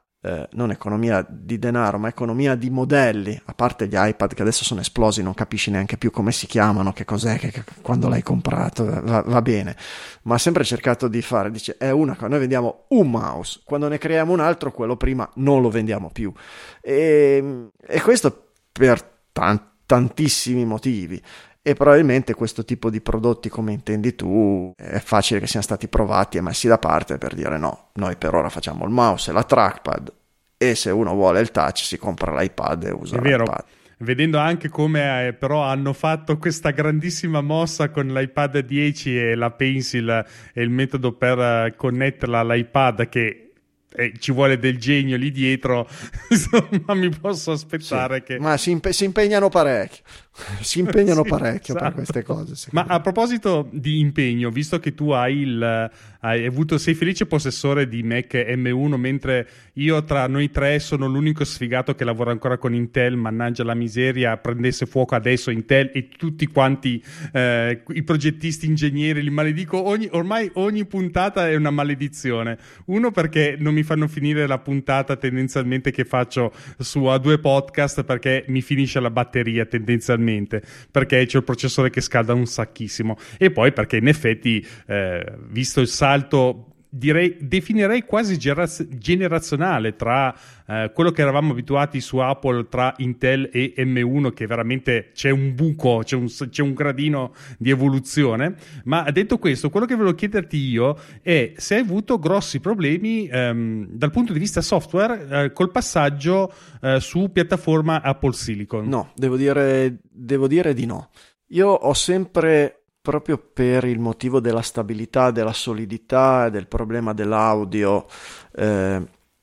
non economia di denaro, ma economia di modelli, a parte gli iPad che adesso sono esplosi, non capisci neanche più come si chiamano, che cos'è, che quando l'hai comprato, va bene, ma ha sempre cercato di fare, dice, è una cosa, noi vendiamo un mouse, quando ne creiamo un altro, quello prima non lo vendiamo più, e questo per tantissimi motivi, e probabilmente questo tipo di prodotti, come intendi tu, è facile che siano stati provati e messi da parte per dire no, noi per ora facciamo il mouse e la trackpad, e se uno vuole il touch si compra l'iPad e usa l'iPad. Vedendo anche come però hanno fatto questa grandissima mossa con l'iPad 10 e la pencil e il metodo per connetterla all'iPad, che ci vuole del genio lì dietro, insomma, mi posso aspettare, sì, che... Ma si impegnano parecchio. Si impegnano parecchio, esatto, per queste cose. Ma a proposito di impegno, visto che tu sei felice possessore di Mac M1, mentre io tra noi tre sono l'unico sfigato che lavora ancora con Intel, mannaggia la miseria, prendesse fuoco adesso Intel e tutti quanti i progettisti, ingegneri, li maledico, ormai ogni puntata è una maledizione. Uno, perché non mi fanno finire la puntata tendenzialmente che faccio su A2 Podcast, perché mi finisce la batteria tendenzialmente, perché c'è il processore che scalda un sacchissimo, e poi perché in effetti, visto il salto, definirei quasi generazionale tra quello che eravamo abituati su Apple, tra Intel e M1, che veramente c'è un buco, c'è un gradino di evoluzione. Ma detto questo, quello che volevo chiederti io è se hai avuto grossi problemi dal punto di vista software col passaggio su piattaforma Apple Silicon. No, devo dire di no. Io ho sempre, proprio per il motivo della stabilità, della solidità e del problema dell'audio,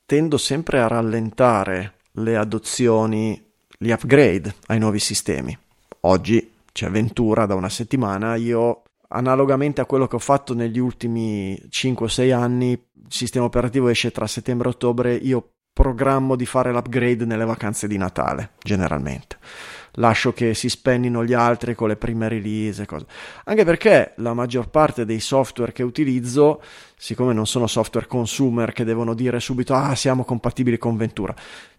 tendo sempre a rallentare le adozioni, gli upgrade ai nuovi sistemi. Oggi c'è Ventura da una settimana, io analogamente a quello che ho fatto negli ultimi 5-6 anni, il sistema operativo esce tra settembre e ottobre, io programmo di fare l'upgrade nelle vacanze di Natale, generalmente. Lascio che si spennino gli altri con le prime release e cose, anche perché la maggior parte dei software che utilizzo, siccome non sono software consumer che devono dire subito siamo compatibili con Ventura,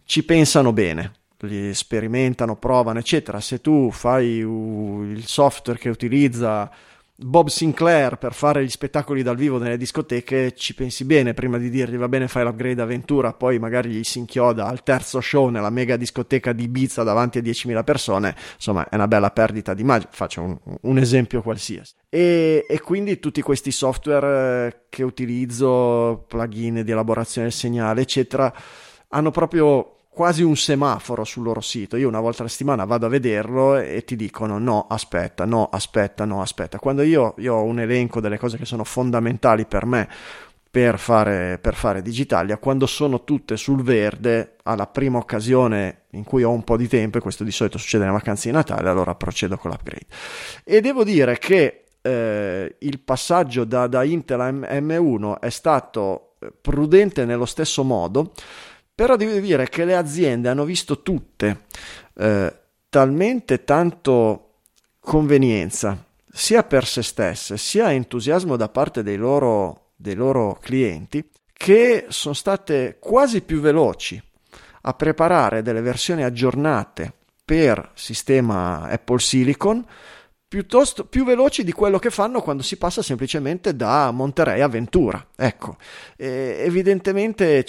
ci pensano bene, li sperimentano, provano eccetera. Se tu fai il software che utilizza Bob Sinclair per fare gli spettacoli dal vivo nelle discoteche, ci pensi bene prima di dirgli va bene, fai l'upgrade a Ventura, poi magari gli si inchioda al terzo show nella mega discoteca di Ibiza davanti a 10.000 persone, insomma è una bella perdita di immagine, faccio un esempio qualsiasi, e quindi tutti questi software che utilizzo, plugin di elaborazione del segnale eccetera, hanno proprio quasi un semaforo sul loro sito. Io una volta alla settimana vado a vederlo e ti dicono no, aspetta, no, aspetta, no, aspetta. Quando io ho un elenco delle cose che sono fondamentali per me per fare Digitalia, quando sono tutte sul verde, alla prima occasione in cui ho un po' di tempo, e questo di solito succede nelle vacanze di Natale, allora procedo con l'upgrade. E devo dire che il passaggio da Intel a M1 è stato prudente nello stesso modo, però devo dire che le aziende hanno visto tutte talmente tanto convenienza, sia per se stesse, sia entusiasmo da parte dei loro clienti, che sono state quasi più veloci a preparare delle versioni aggiornate per sistema Apple Silicon, piuttosto più veloci di quello che fanno quando si passa semplicemente da Monterey a Ventura. Ecco, evidentemente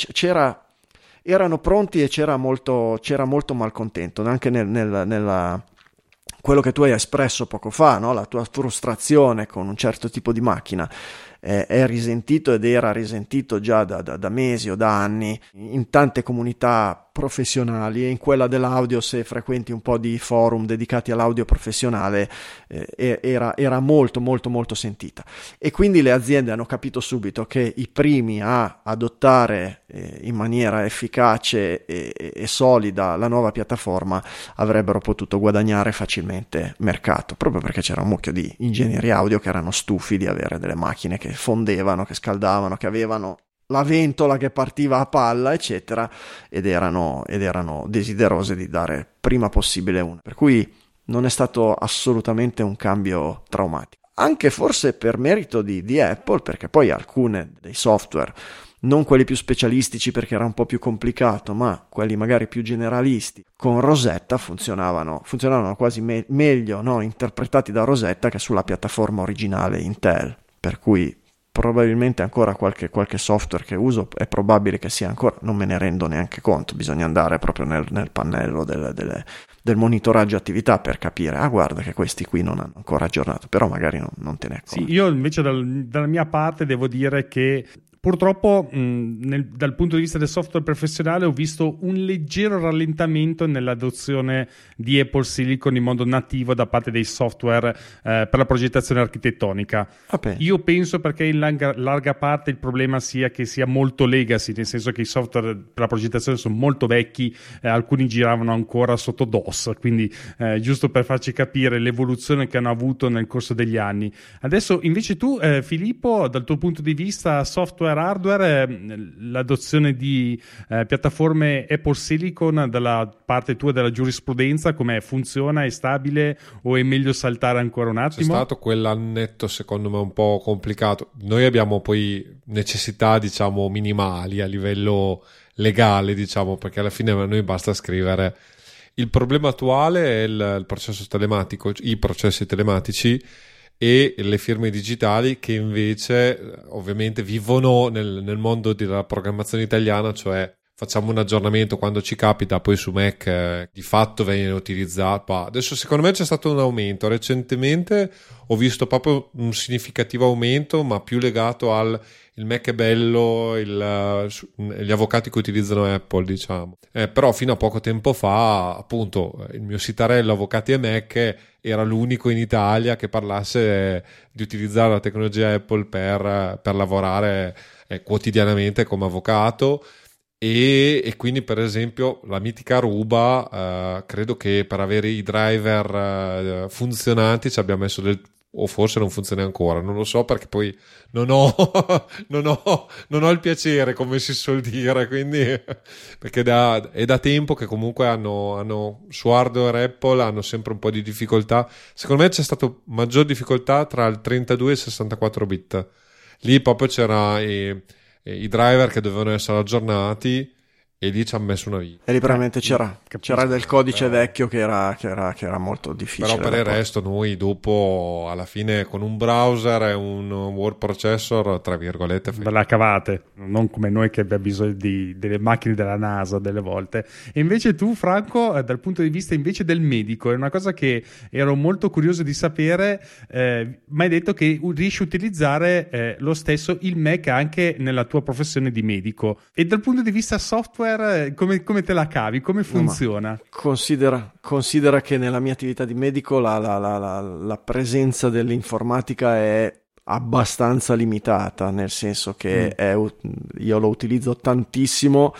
erano pronti e c'era molto malcontento anche nella quello che tu hai espresso poco fa, no? La tua frustrazione con un certo tipo di macchina è risentito ed era risentito già da mesi o da anni in tante comunità professionali, e in quella dell'audio, se frequenti un po' di forum dedicati all'audio professionale, era molto molto molto sentita. E quindi le aziende hanno capito subito che i primi a adottare in maniera efficace e solida la nuova piattaforma avrebbero potuto guadagnare facilmente mercato, proprio perché c'era un mucchio di ingegneri audio che erano stufi di avere delle macchine che fondevano, che scaldavano, che avevano la ventola che partiva a palla, eccetera, ed erano desiderose di dare prima possibile una. Per cui non è stato assolutamente un cambio traumatico. Anche forse per merito di Apple, perché poi alcune dei software, non quelli più specialistici perché era un po' più complicato, ma quelli magari più generalisti, con Rosetta funzionavano quasi meglio, no? Interpretati da Rosetta che sulla piattaforma originale Intel, per cui probabilmente ancora qualche software che uso è probabile che sia ancora, non me ne rendo neanche conto, bisogna andare proprio nel pannello del monitoraggio attività per capire, guarda che questi qui non hanno ancora aggiornato, però magari non te ne accorgi. Sì, io invece dalla mia parte devo dire che purtroppo dal punto di vista del software professionale ho visto un leggero rallentamento nell'adozione di Apple Silicon in modo nativo da parte dei software per la progettazione architettonica. Io penso perché in larga parte il problema sia che sia molto legacy, nel senso che i software per la progettazione sono molto vecchi, alcuni giravano ancora sotto DOS, quindi giusto per farci capire l'evoluzione che hanno avuto nel corso degli anni. Adesso invece tu, Filippo, dal tuo punto di vista software hardware, l'adozione di piattaforme Apple Silicon dalla parte tua della giurisprudenza, come funziona? È stabile o è meglio saltare ancora un attimo? C'è stato quell'annetto secondo me un po' complicato. Noi abbiamo poi necessità, diciamo, minimali a livello legale, diciamo, perché alla fine a noi basta scrivere. Il problema attuale è il processo telematico, i processi telematici e le firme digitali, che invece ovviamente vivono nel mondo della programmazione italiana, cioè facciamo un aggiornamento quando ci capita, poi su Mac di fatto viene utilizzato. Adesso secondo me c'è stato un aumento recentemente, ho visto proprio un significativo aumento, ma più legato al il Mac è bello, gli avvocati che utilizzano Apple, diciamo. Però fino a poco tempo fa, appunto, il mio sitarello avvocati e Mac era l'unico in Italia che parlasse di utilizzare la tecnologia Apple per lavorare quotidianamente come avvocato. E quindi, per esempio, la mitica Ruba, credo che per avere i driver funzionanti ci abbia messo o forse non funziona ancora, non lo so, perché poi non ho il piacere, come si suol dire, quindi perché è da tempo che comunque hanno su hardware Apple hanno sempre un po' di difficoltà. Secondo me c'è stata maggior difficoltà tra il 32 e il 64 bit, lì proprio c'era i driver che dovevano essere aggiornati e lì ci hanno messo una vita. E lì veramente c'era del codice vecchio che era molto difficile. Però per il resto noi dopo, alla fine, con un browser e un word processor, tra virgolette, ve la cavate, non come noi che abbiamo bisogno delle macchine della NASA delle volte. E invece tu, Franco, dal punto di vista invece del medico, è una cosa che ero molto curioso di sapere, mi hai detto che riesci a utilizzare lo stesso il Mac anche nella tua professione di medico. E dal punto di vista software software, come te la cavi? Come funziona? No, considera che nella mia attività di medico la presenza dell'informatica è abbastanza limitata, nel senso che io lo utilizzo tantissimo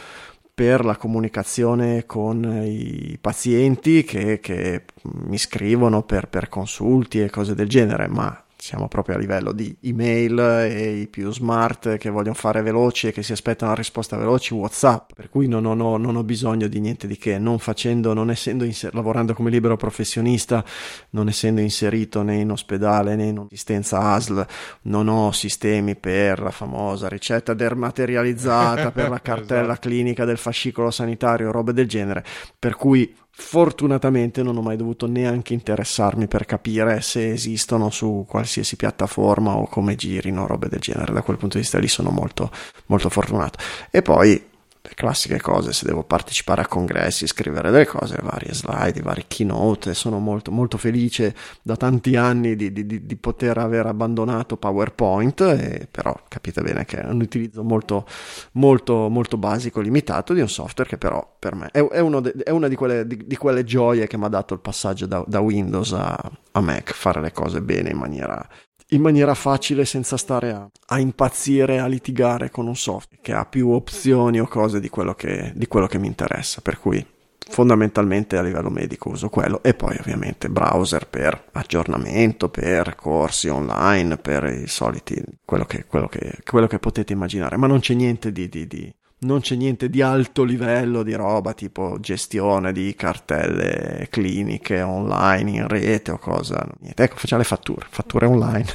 per la comunicazione con i pazienti che mi scrivono per consulti e cose del genere, ma siamo proprio a livello di email e i più smart che vogliono fare veloci e che si aspettano una risposta veloce, WhatsApp, per cui non ho bisogno di niente di che, lavorando come libero professionista, non essendo inserito né in ospedale né in assistenza ASL, non ho sistemi per la famosa ricetta dermaterializzata, per la cartella esatto. clinica del fascicolo sanitario, robe del genere, per cui fortunatamente non ho mai dovuto neanche interessarmi per capire se esistono su qualsiasi piattaforma o come girino, robe del genere. Da quel punto di vista lì sono molto, molto fortunato. E poi le classiche cose, se devo partecipare a congressi, scrivere delle cose, varie slide, vari keynote, sono molto, molto felice da tanti anni di poter aver abbandonato PowerPoint, però capite bene che è un utilizzo molto, molto, molto basico, limitato di un software che però per me è una di quelle gioie che mi ha dato il passaggio da Windows a Mac, fare le cose bene in maniera facile, senza stare a impazzire, a litigare con un software che ha più opzioni o cose di quello che mi interessa, per cui fondamentalmente a livello medico uso quello e poi ovviamente browser per aggiornamento, per corsi online, per i soliti quello che potete immaginare, ma non c'è niente di non c'è niente di alto livello di roba tipo gestione di cartelle cliniche online in rete o cosa, niente. Ecco, facciamo le fatture online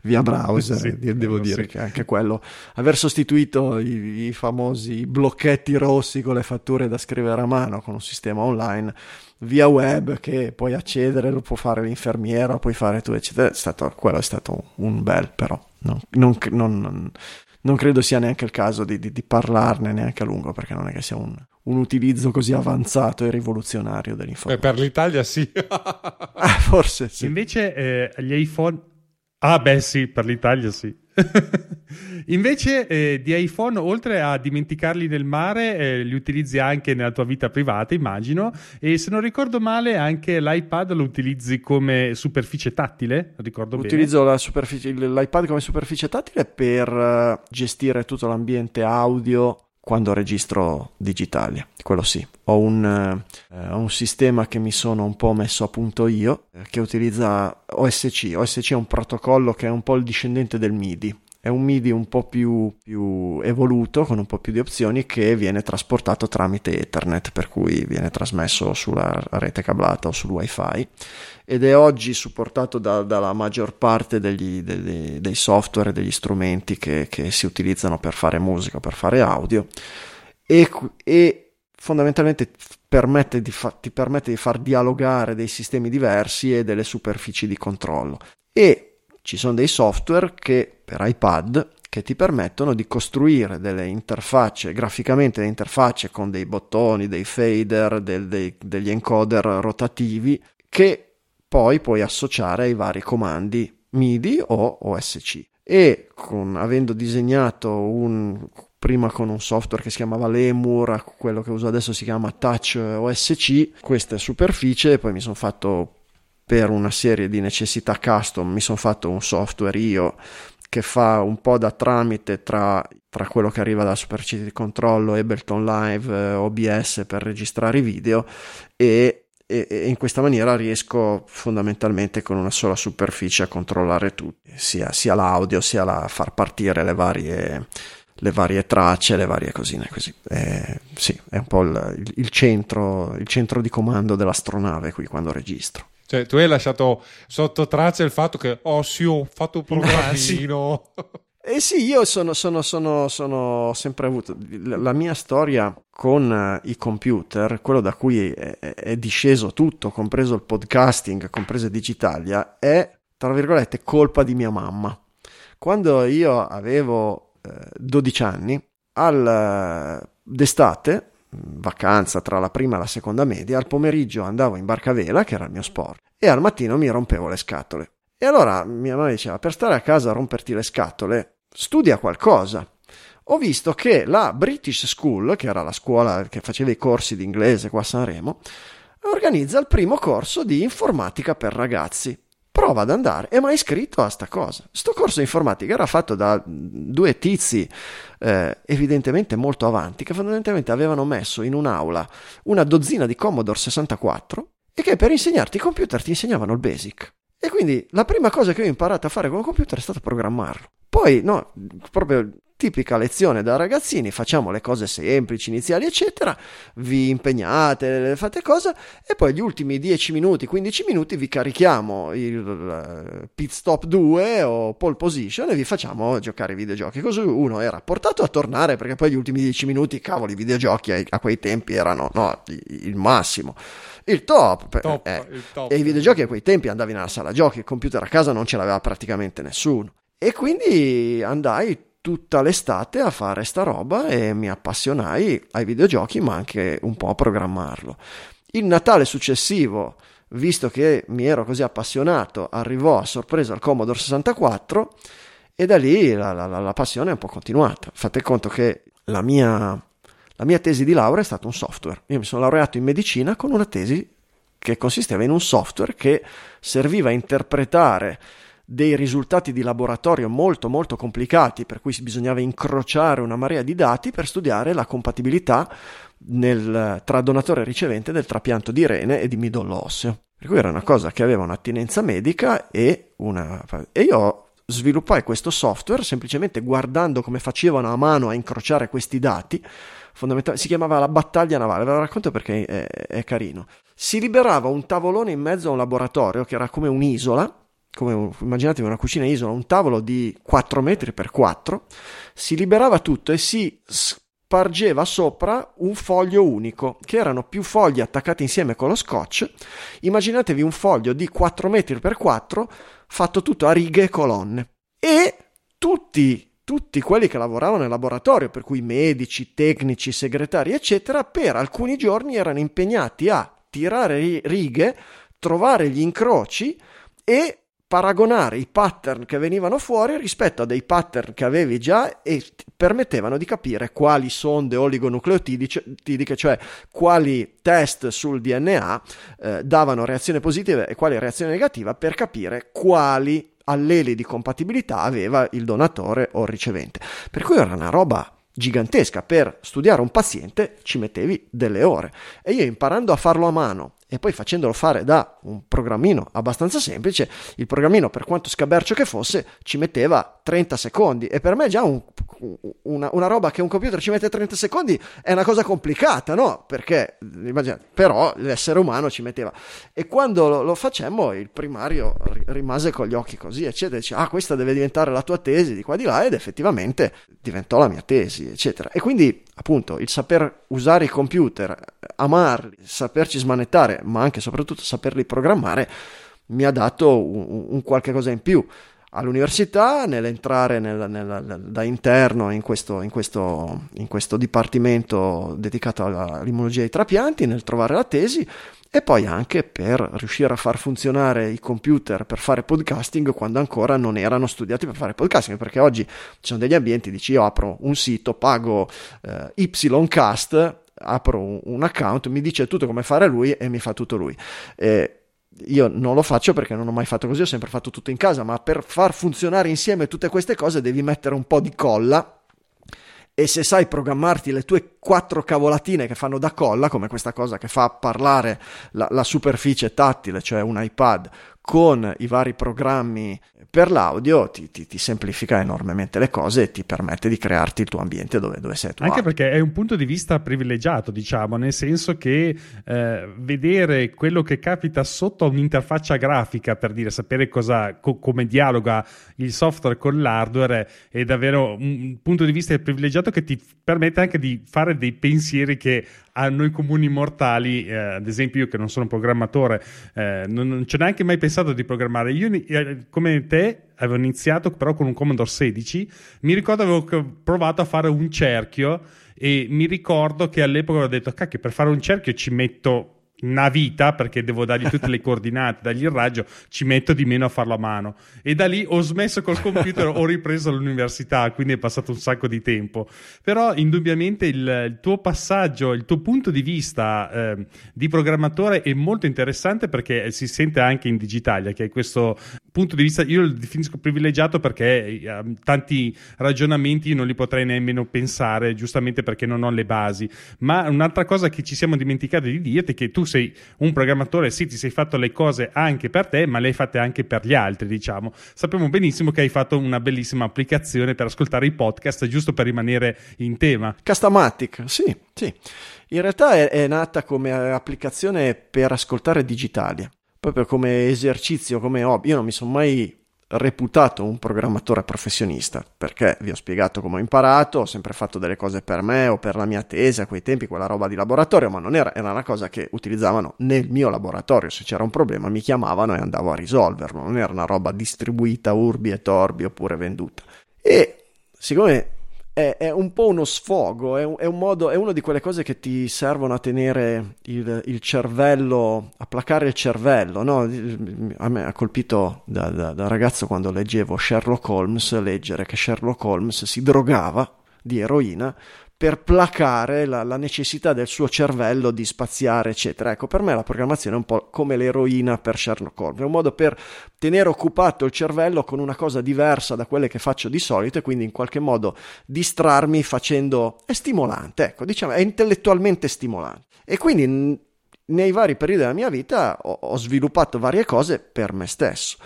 via browser, sì, devo dire sì. Che anche quello, aver sostituito i famosi blocchetti rossi con le fatture da scrivere a mano con un sistema online via web che puoi accedere, lo può fare l'infermiera, lo puoi fare tu eccetera, quello è stato un bel, però non credo sia neanche il caso di parlarne neanche a lungo, perché non è che sia un utilizzo così avanzato e rivoluzionario dell'informatica. Per l'Italia sì. Forse sì. Invece gli iPhone... Ah beh sì, per l'Italia sì. Invece di iPhone, oltre a dimenticarli nel mare, li utilizzi anche nella tua vita privata, immagino, e se non ricordo male anche l'iPad lo utilizzi come superficie tattile, ricordo bene? Utilizzo l'iPad come superficie tattile per gestire tutto l'ambiente audio quando registro Digitalia, quello sì. Ho un sistema che mi sono un po' messo a punto io, che utilizza OSC. OSC è un protocollo che è un po' il discendente del MIDI. È un MIDI un po' più evoluto, con un po' più di opzioni, che viene trasportato tramite Ethernet, per cui viene trasmesso sulla rete cablata o sul Wi-Fi, ed è oggi supportato dalla maggior parte dei software e degli strumenti che si utilizzano per fare musica, per fare audio, e fondamentalmente ti permette di far dialogare dei sistemi diversi e delle superfici di controllo. E ci sono dei software per iPad che ti permettono di costruire delle interfacce, graficamente delle interfacce con dei bottoni, dei fader, degli encoder rotativi che poi puoi associare ai vari comandi MIDI o OSC. E avendo disegnato prima con un software che si chiamava Lemur, quello che uso adesso si chiama Touch OSC, questa superficie, poi mi sono fatto... per una serie di necessità custom mi sono fatto un software io che fa un po' da tramite tra quello che arriva dalla superficie di controllo, Ableton Live, OBS per registrare i video, e in questa maniera riesco fondamentalmente con una sola superficie a controllare tutto, sia l'audio sia far partire le varie tracce, le varie cosine così. Sì, è un po' il centro di comando dell'astronave qui quando registro. Cioè, tu hai lasciato sotto traccia il fatto che ho fatto un programmino. Eh sì, io sono sempre avuto la mia storia con i computer, quello da cui è disceso tutto, compreso il podcasting, compreso Digitalia, è, tra virgolette, colpa di mia mamma. Quando io avevo 12 anni, d'estate, vacanza tra la prima e la seconda media, al pomeriggio andavo in barcavela, che era il mio sport, e al mattino mi rompevo le scatole. E allora mia mamma diceva: per stare a casa a romperti le scatole, studia qualcosa. ho visto che la British School, che era la scuola che faceva i corsi di inglese qua a Sanremo, organizza il primo corso di informatica per ragazzi. Prova ad andare, e mi ha iscritto a sta cosa. Sto corso di informatica era fatto da due tizi evidentemente molto avanti, che fondamentalmente avevano messo in un'aula una dozzina di Commodore 64 e che per insegnarti i computer ti insegnavano il basic. E quindi la prima cosa che ho imparato a fare con il computer è stata programmarlo. Poi, no, proprio tipica lezione da ragazzini, facciamo le cose semplici, iniziali, eccetera, vi impegnate, fate cosa, e poi gli ultimi 10 minuti, 15 minuti vi carichiamo il Pit Stop 2 o Pole Position e vi facciamo giocare ai videogiochi. Così uno era portato a tornare, perché poi gli ultimi 10 minuti, cavolo, i videogiochi a quei tempi erano, no, il massimo, il top. E i videogiochi a quei tempi andavi nella sala giochi, il computer a casa non ce l'aveva praticamente nessuno. E quindi andai tutta l'estate a fare sta roba e mi appassionai ai videogiochi, ma anche un po' a programmarlo. Il Natale successivo, visto che mi ero così appassionato, arrivò a sorpresa il Commodore 64 e da lì la passione è un po' continuata. Fate conto che la mia tesi di laurea è stato un software. Io mi sono laureato in medicina con una tesi che consisteva in un software che serviva a interpretare dei risultati di laboratorio molto molto complicati, per cui bisognava incrociare una marea di dati per studiare la compatibilità tra donatore e ricevente del trapianto di rene e di midollo osseo, per cui era una cosa che aveva un'attinenza medica e io sviluppai questo software semplicemente guardando come facevano a mano a incrociare questi dati. Si chiamava la battaglia navale, ve lo racconto perché è carino. Si liberava un tavolone in mezzo a un laboratorio che era come un'isola, come immaginatevi una cucina isola, un tavolo di 4 metri per 4, si liberava tutto e si spargeva sopra un foglio unico, che erano più foglie attaccate insieme con lo scotch. Immaginatevi un foglio di 4 metri per 4 fatto tutto a righe e colonne, e tutti quelli che lavoravano nel laboratorio, per cui medici, tecnici, segretari, eccetera, per alcuni giorni erano impegnati a tirare righe, trovare gli incroci e paragonare i pattern che venivano fuori rispetto a dei pattern che avevi già, e permettevano di capire quali sonde oligonucleotidiche, cioè quali test sul DNA davano reazione positiva e quali reazione negativa, per capire quali alleli di compatibilità aveva il donatore o il ricevente. Per cui era una roba gigantesca. Per studiare un paziente ci mettevi delle ore, e io, imparando a farlo a mano e poi facendolo fare da un programmino abbastanza semplice, il programmino, per quanto scabercio che fosse, ci metteva 30 secondi. E per me già una roba che un computer ci mette 30 secondi è una cosa complicata, no? Perché, immaginate, però l'essere umano ci metteva. E quando lo facemmo, il primario rimase con gli occhi così, eccetera. Dice, ah, questa deve diventare la tua tesi, di qua di là, ed effettivamente diventò la mia tesi, eccetera. E quindi, appunto, il saper usare i computer, amarli, saperci smanettare, ma anche e soprattutto saperli programmare, mi ha dato un qualche cosa in più. All'università, nell'entrare da interno in questo dipartimento dedicato all'immunologia dei trapianti, nel trovare la tesi, e poi anche per riuscire a far funzionare i computer per fare podcasting quando ancora non erano studiati per fare podcasting, perché oggi ci sono degli ambienti, dici, io apro un sito, pago Ycast, apro un account, mi dice tutto come fare lui e mi fa tutto lui. Io non lo faccio perché non ho mai fatto così, ho sempre fatto tutto in casa, ma per far funzionare insieme tutte queste cose devi mettere un po' di colla, e se sai programmarti le tue 4 cavolatine che fanno da colla, come questa cosa che fa parlare la superficie tattile, cioè un iPad, con i vari programmi per l'audio, ti semplifica enormemente le cose e ti permette di crearti il tuo ambiente dove sei tu. Anche perché è un punto di vista privilegiato, diciamo, nel senso che vedere quello che capita sotto a un'interfaccia grafica, per dire, sapere come dialoga il software con l'hardware, è davvero un punto di vista privilegiato che ti permette anche di fare dei pensieri che a noi comuni mortali, ad esempio io che non sono programmatore, non ce n'ho neanche mai pensato di programmare. Io, come te, avevo iniziato però con un Commodore 16, mi ricordo avevo provato a fare un cerchio, e mi ricordo che all'epoca avevo detto, cacchio, per fare un cerchio ci metto una vita, perché devo dargli tutte le coordinate, dargli il raggio, ci metto di meno a farlo a mano, e da lì ho smesso col computer, ho ripreso l'università, quindi è passato un sacco di tempo. Però indubbiamente il tuo passaggio, il tuo punto di vista di programmatore è molto interessante, perché si sente anche in Digitalia che è questo punto di vista, io lo definisco privilegiato, perché tanti ragionamenti io non li potrei nemmeno pensare, giustamente perché non ho le basi. Ma un'altra cosa che ci siamo dimenticati di dirti è che tu sei un programmatore, sì, ti sei fatto le cose anche per te, ma le hai fatte anche per gli altri, diciamo. Sappiamo benissimo che hai fatto una bellissima applicazione per ascoltare i podcast, giusto per rimanere in tema. Castamatic, sì, sì. In realtà è nata come applicazione per ascoltare Digitalia, proprio come esercizio, come hobby. Io non mi sono mai reputato un programmatore professionista, perché vi ho spiegato come ho imparato, ho sempre fatto delle cose per me o per la mia tesi, a quei tempi quella roba di laboratorio, ma non era una cosa che utilizzavano nel mio laboratorio. Se c'era un problema mi chiamavano e andavo a risolverlo, non era una roba distribuita urbi e torbi oppure venduta. E siccome è un po' uno sfogo, è un modo, è una di quelle cose che ti servono a tenere il cervello, a placare il cervello, no? A me ha colpito da ragazzo, quando leggevo Sherlock Holmes, leggere che Sherlock Holmes si drogava di eroina per placare la necessità del suo cervello di spaziare, eccetera. Ecco, per me la programmazione è un po' come l'eroina per Sherlock Holmes, è un modo per tenere occupato il cervello con una cosa diversa da quelle che faccio di solito, e quindi in qualche modo distrarmi facendo... è stimolante, ecco, diciamo, è intellettualmente stimolante. E quindi nei vari periodi della mia vita ho sviluppato varie cose per me stesso.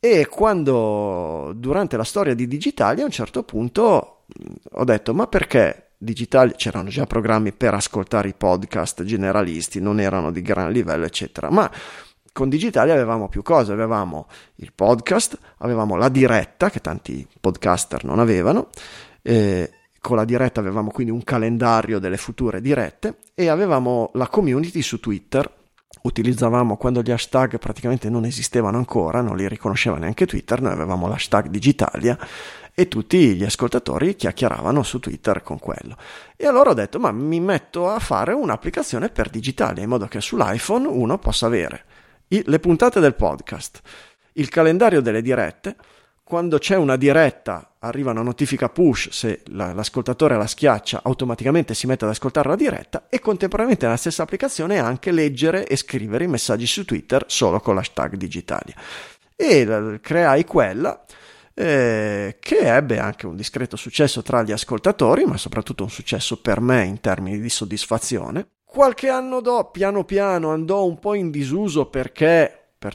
E quando, durante la storia di Digitalia, a un certo punto ho detto, ma perché... Digitalia, c'erano già programmi per ascoltare i podcast generalisti, non erano di gran livello, eccetera, ma con Digitalia avevamo più cose, avevamo il podcast, avevamo la diretta, che tanti podcaster non avevano, con la diretta avevamo quindi un calendario delle future dirette, e avevamo la community su Twitter. Utilizzavamo, quando gli hashtag praticamente non esistevano ancora, non li riconosceva neanche Twitter, noi avevamo l'hashtag Digitalia e tutti gli ascoltatori chiacchieravano su Twitter con quello. E allora ho detto, ma mi metto a fare un'applicazione per Digitalia, in modo che sull'iPhone uno possa avere le puntate del podcast, il calendario delle dirette. Quando c'è una diretta arriva una notifica push, se l'ascoltatore la schiaccia automaticamente si mette ad ascoltare la diretta, e contemporaneamente nella stessa applicazione anche leggere e scrivere i messaggi su Twitter solo con l'hashtag Digitalia. E creai quella, che ebbe anche un discreto successo tra gli ascoltatori, ma soprattutto un successo per me in termini di soddisfazione. Qualche anno dopo, piano piano, andò un po' in disuso per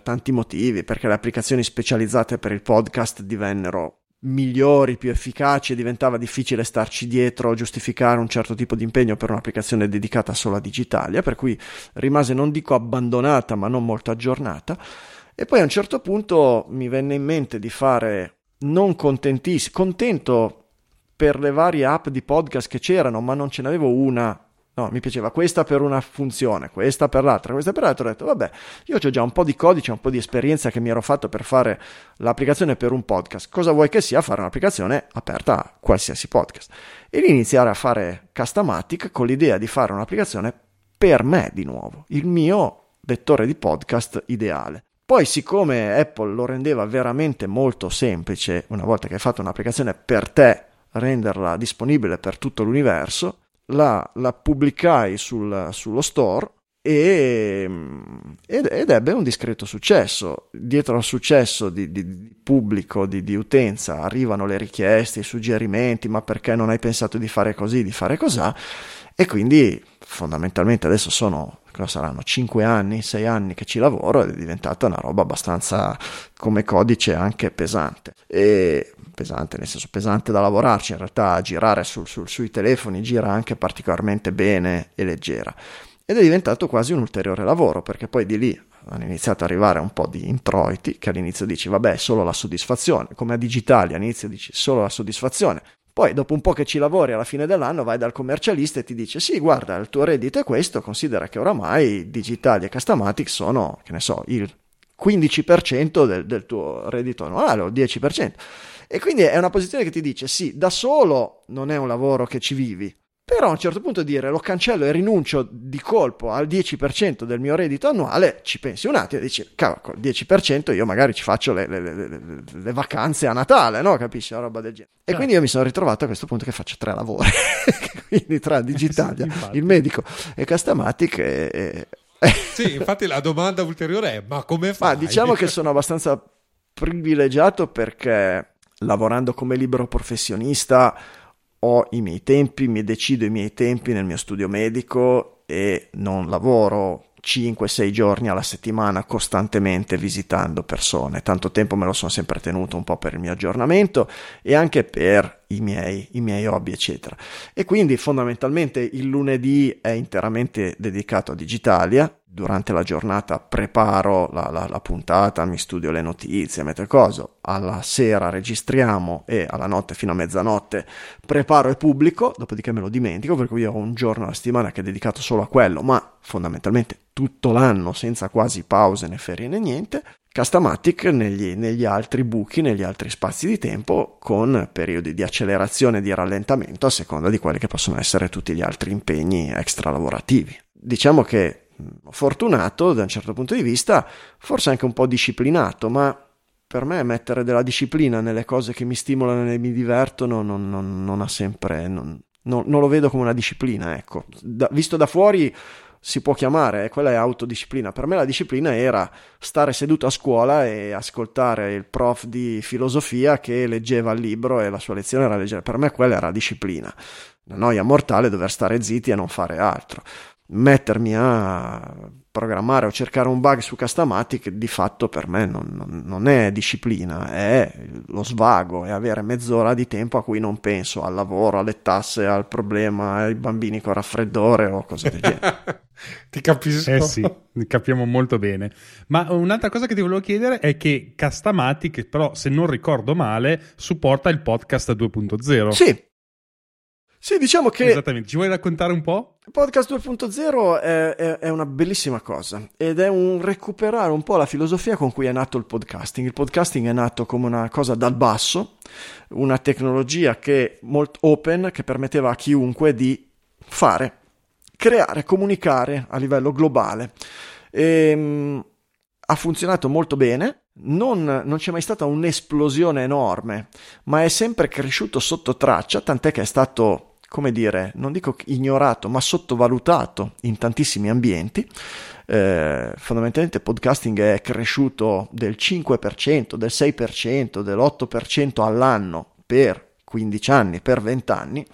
tanti motivi, perché le applicazioni specializzate per il podcast divennero migliori, più efficaci, e diventava difficile starci dietro, giustificare un certo tipo di impegno per un'applicazione dedicata solo a Digitalia, per cui rimase, non dico abbandonata, ma non molto aggiornata. E poi a un certo punto mi venne in mente di fare, non contentissimo, contento per le varie app di podcast che c'erano, ma non ce n'avevo una. No, mi piaceva questa per una funzione, questa per l'altra, questa per l'altra. Ho detto, vabbè, io c'ho già un po' di codice, un po' di esperienza che mi ero fatto per fare l'applicazione per un podcast. Cosa vuoi che sia fare un'applicazione aperta a qualsiasi podcast? E lì iniziare a fare Castamatic con l'idea di fare un'applicazione per me di nuovo, il mio lettore di podcast ideale. Poi, siccome Apple lo rendeva veramente molto semplice, una volta che hai fatto un'applicazione per te, renderla disponibile per tutto l'universo, la pubblicai sullo store ed ebbe un discreto successo. Dietro al successo di pubblico, di utenza, arrivano le richieste, i suggerimenti, ma perché non hai pensato di fare così, di fare cosà? E quindi fondamentalmente adesso saranno 5 anni, 6 anni che ci lavoro, ed è diventata una roba abbastanza, come codice, anche pesante. E pesante, nel senso pesante da lavorarci, in realtà girare sui telefoni gira anche particolarmente bene e leggera, ed è diventato quasi un ulteriore lavoro, perché poi di lì hanno iniziato ad arrivare un po' di introiti, che all'inizio dici vabbè, solo la soddisfazione, come a Digitalia all'inizio dici solo la soddisfazione, poi dopo un po' che ci lavori, alla fine dell'anno vai dal commercialista e ti dice sì, guarda, il tuo reddito è questo, considera che oramai Digitalia e Castamatic sono, che ne so, il 15% del tuo reddito annuale, o 10%. E quindi è una posizione che ti dice sì, da solo non è un lavoro che ci vivi, Però a un certo punto dire lo cancello e rinuncio di colpo al 10% del mio reddito annuale, ci pensi un attimo e dici, cavolo, col 10% io magari ci faccio le vacanze a Natale, no? Capisci? Una roba del genere. Certo. E quindi io mi sono ritrovato a questo punto che faccio tre lavori, quindi tra Digitalia, il medico e Castamatic Sì, infatti la domanda ulteriore è, ma come fai? Ma diciamo che sono abbastanza privilegiato perché lavorando come libero professionista ho i miei tempi, mi decido i miei tempi nel mio studio medico e non lavoro 5-6 giorni alla settimana costantemente visitando persone. Tanto tempo me lo sono sempre tenuto un po' per il mio aggiornamento e anche per i miei hobby eccetera, e quindi fondamentalmente il lunedì è interamente dedicato a Digitalia. Durante la giornata preparo la puntata, mi studio le notizie, metto il coso, alla sera registriamo e alla notte fino a mezzanotte preparo e pubblico, dopodiché me lo dimentico, per cui io ho un giorno alla settimana che è dedicato solo a quello, ma fondamentalmente tutto l'anno senza quasi pause né ferie né niente. Castamatic negli altri buchi, negli altri spazi di tempo, con periodi di accelerazione e di rallentamento a seconda di quelli che possono essere tutti gli altri impegni extra lavorativi. Diciamo che fortunato da un certo punto di vista, forse anche un po' disciplinato, ma per me mettere della disciplina nelle cose che mi stimolano e mi divertono non ha sempre, non lo vedo come una disciplina, ecco. Visto da fuori si può chiamare, quella è autodisciplina. Per me la disciplina era stare seduto a scuola e ascoltare il prof di filosofia che leggeva il libro e la sua lezione era leggere. Per me quella era disciplina, una noia mortale dover stare zitti e non fare altro. Mettermi a programmare o cercare un bug su Castamatic di fatto per me non è disciplina, è lo svago, è avere mezz'ora di tempo a cui non penso al lavoro, alle tasse, al problema, ai bambini con raffreddore o cose del genere. Ti capisco. Sì, capiamo molto bene. Ma un'altra cosa che ti volevo chiedere è che Castamatic, però se non ricordo male, supporta il podcast 2.0. Sì. Sì, diciamo che... Esattamente, ci vuoi raccontare un po'? Podcast 2.0 è una bellissima cosa ed è un recuperare un po' la filosofia con cui è nato il podcasting. Il podcasting è nato come una cosa dal basso, una tecnologia che molto open, che permetteva a chiunque di fare, creare, comunicare a livello globale. Ha funzionato molto bene. Non c'è mai stata un'esplosione enorme, ma è sempre cresciuto sotto traccia, tant'è che è stato, come dire, non dico ignorato, ma sottovalutato in tantissimi ambienti. Fondamentalmente il podcasting è cresciuto del 5%, del 6%, dell'8% all'anno per 15 anni, per 20 anni,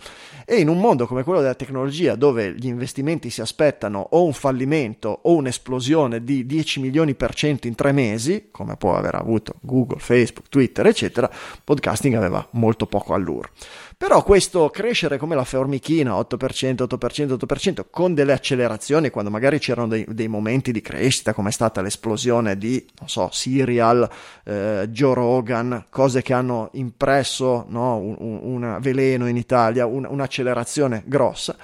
e in un mondo come quello della tecnologia dove gli investimenti si aspettano o un fallimento o un'esplosione di 10 milioni% in 3 mesi, come può aver avuto Google, Facebook, Twitter, eccetera, podcasting aveva molto poco allure. Però questo crescere come la formichina, 8%, 8%, 8%, con delle accelerazioni quando magari c'erano dei momenti di crescita, come è stata l'esplosione di, non so, Serial, Joe Rogan, cose che hanno impresso, no, un veleno in Italia, un'accelerazione grossa.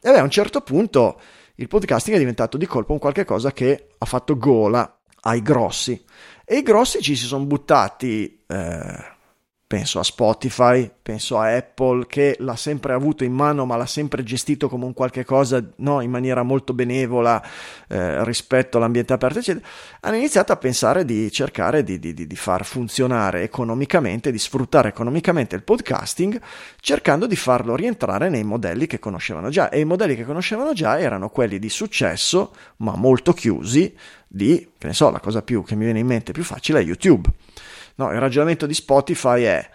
E a un certo punto il podcasting è diventato di colpo un qualche cosa che ha fatto gola ai grossi. E i grossi ci si sono buttati... Penso a Spotify, penso a Apple, che l'ha sempre avuto in mano ma l'ha sempre gestito come un qualche cosa, no, in maniera molto benevola rispetto all'ambiente aperto, eccetera. Hanno iniziato a pensare di cercare di far funzionare economicamente, di sfruttare economicamente il podcasting, cercando di farlo rientrare nei modelli che conoscevano già. E i modelli che conoscevano già erano quelli di successo, ma molto chiusi, di, che ne so, la cosa più che mi viene in mente più facile è YouTube. No, il ragionamento di Spotify è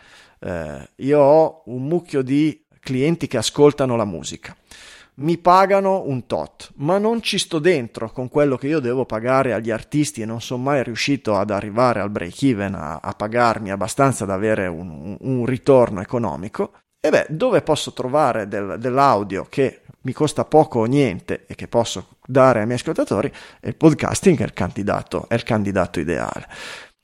io ho un mucchio di clienti che ascoltano la musica, mi pagano un tot, ma non ci sto dentro con quello che io devo pagare agli artisti e non sono mai riuscito ad arrivare al break even, a pagarmi abbastanza da avere un ritorno economico. E beh, dove posso trovare dell'audio che mi costa poco o niente e che posso dare ai miei ascoltatori? Il podcasting è il candidato ideale.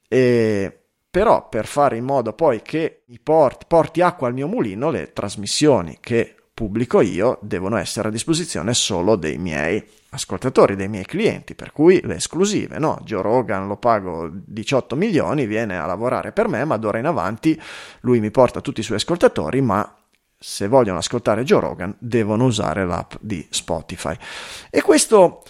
E... Però per fare in modo poi che mi porti acqua al mio mulino, le trasmissioni che pubblico io devono essere a disposizione solo dei miei ascoltatori, dei miei clienti, per cui le esclusive, no? Joe Rogan lo pago 18 milioni, viene a lavorare per me, ma d'ora in avanti lui mi porta tutti i suoi ascoltatori, ma se vogliono ascoltare Joe Rogan devono usare l'app di Spotify. E questo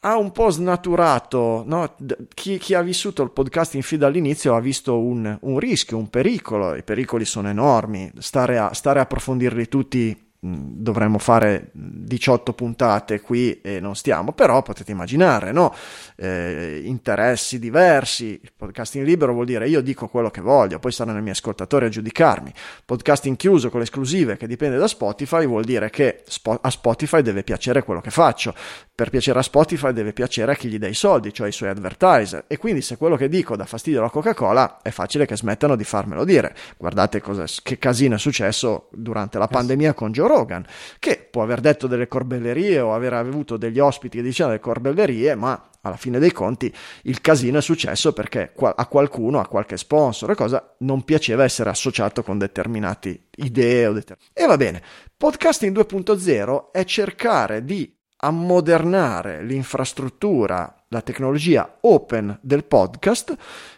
ha un po' snaturato, no? Chi ha vissuto il podcasting fin dall'inizio ha visto un rischio, un pericolo. I pericoli sono enormi, stare a approfondirli tutti, dovremmo fare 18 puntate qui e non stiamo, però potete immaginare, no? Interessi diversi. Podcasting libero vuol dire io dico quello che voglio, poi saranno i miei ascoltatori a giudicarmi. Podcasting chiuso con le esclusive che dipende da Spotify vuol dire che a Spotify deve piacere quello che faccio, per piacere a Spotify deve piacere a chi gli dà i soldi, cioè i suoi advertiser, e quindi se quello che dico dà fastidio alla Coca-Cola è facile che smettano di farmelo dire. Guardate che casino è successo durante la pandemia con Joe Rogan, che può aver detto delle corbellerie o aver avuto degli ospiti che dicevano delle corbellerie, ma alla fine dei conti il casino è successo perché a qualcuno, a qualche sponsor e cosa, non piaceva essere associato con determinate idee. E va bene, Podcasting 2.0 è cercare di ammodernare l'infrastruttura, la tecnologia open del podcast,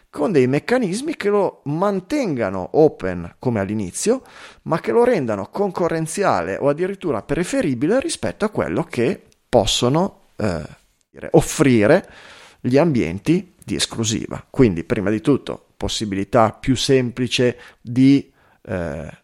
con dei meccanismi che lo mantengano open come all'inizio, ma che lo rendano concorrenziale o addirittura preferibile rispetto a quello che possono offrire gli ambienti di esclusiva. Quindi, prima di tutto, possibilità più semplice di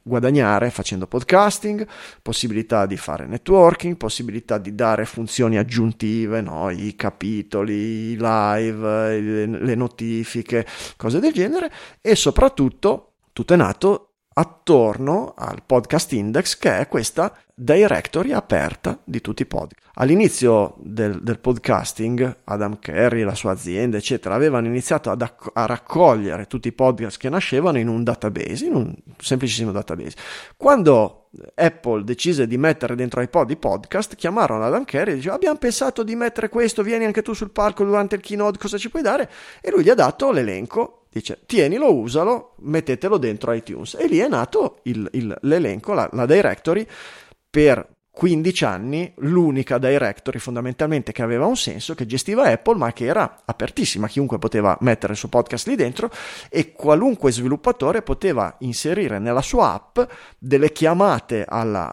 guadagnare facendo podcasting, possibilità di fare networking, possibilità di dare funzioni aggiuntive, no? I capitoli, i live, le notifiche, cose del genere. E soprattutto tutto è nato attorno al Podcast Index, che è questa directory aperta di tutti i podcast. All'inizio del podcasting Adam Curry, la sua azienda eccetera, avevano iniziato a raccogliere tutti i podcast che nascevano in un database, in un semplicissimo database. Quando Apple decise di mettere dentro iPod i podcast, chiamarono Adam Curry e dicevano: abbiamo pensato di mettere questo, vieni anche tu sul palco durante il keynote, cosa ci puoi dare? E lui gli ha dato l'elenco. Dice: tienilo, usalo, mettetelo dentro iTunes. E lì è nato l'elenco, la directory, per 15 anni l'unica directory fondamentalmente che aveva un senso, che gestiva Apple, ma che era apertissima. Chiunque poteva mettere il suo podcast lì dentro e qualunque sviluppatore poteva inserire nella sua app delle chiamate al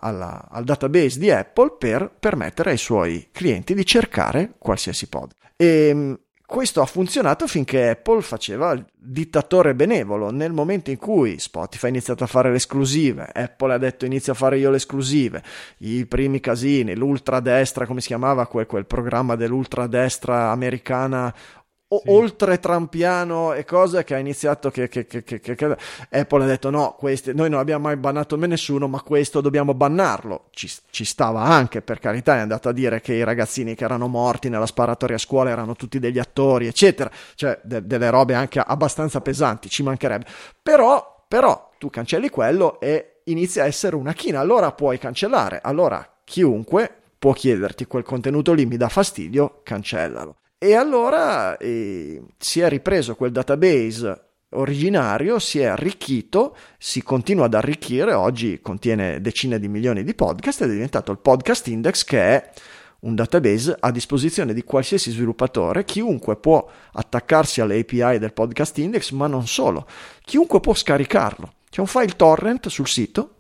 database di Apple per permettere ai suoi clienti di cercare qualsiasi podcast. E questo ha funzionato finché Apple faceva il dittatore benevolo. Nel momento in cui Spotify ha iniziato a fare le esclusive, Apple ha detto inizio a fare io le esclusive, i primi casini, l'ultradestra, come si chiamava quel programma dell'ultradestra americana, sì, oltre Trumpiano e cose, che ha iniziato che Apple ha detto no, questi, noi non abbiamo mai bannato nessuno, ma questo dobbiamo bannarlo. Ci stava anche, per carità, è andato a dire che i ragazzini che erano morti nella sparatoria a scuola erano tutti degli attori eccetera, cioè delle robe anche abbastanza pesanti, ci mancherebbe, però tu cancelli quello e inizia a essere una china. Allora puoi cancellare, allora chiunque può chiederti: quel contenuto lì mi dà fastidio, cancellalo. E allora si è ripreso quel database originario, si è arricchito, si continua ad arricchire, oggi contiene decine di milioni di podcast ed è diventato il Podcast Index, che è un database a disposizione di qualsiasi sviluppatore. Chiunque può attaccarsi alle API del Podcast Index, ma non solo, chiunque può scaricarlo. C'è un file torrent sul sito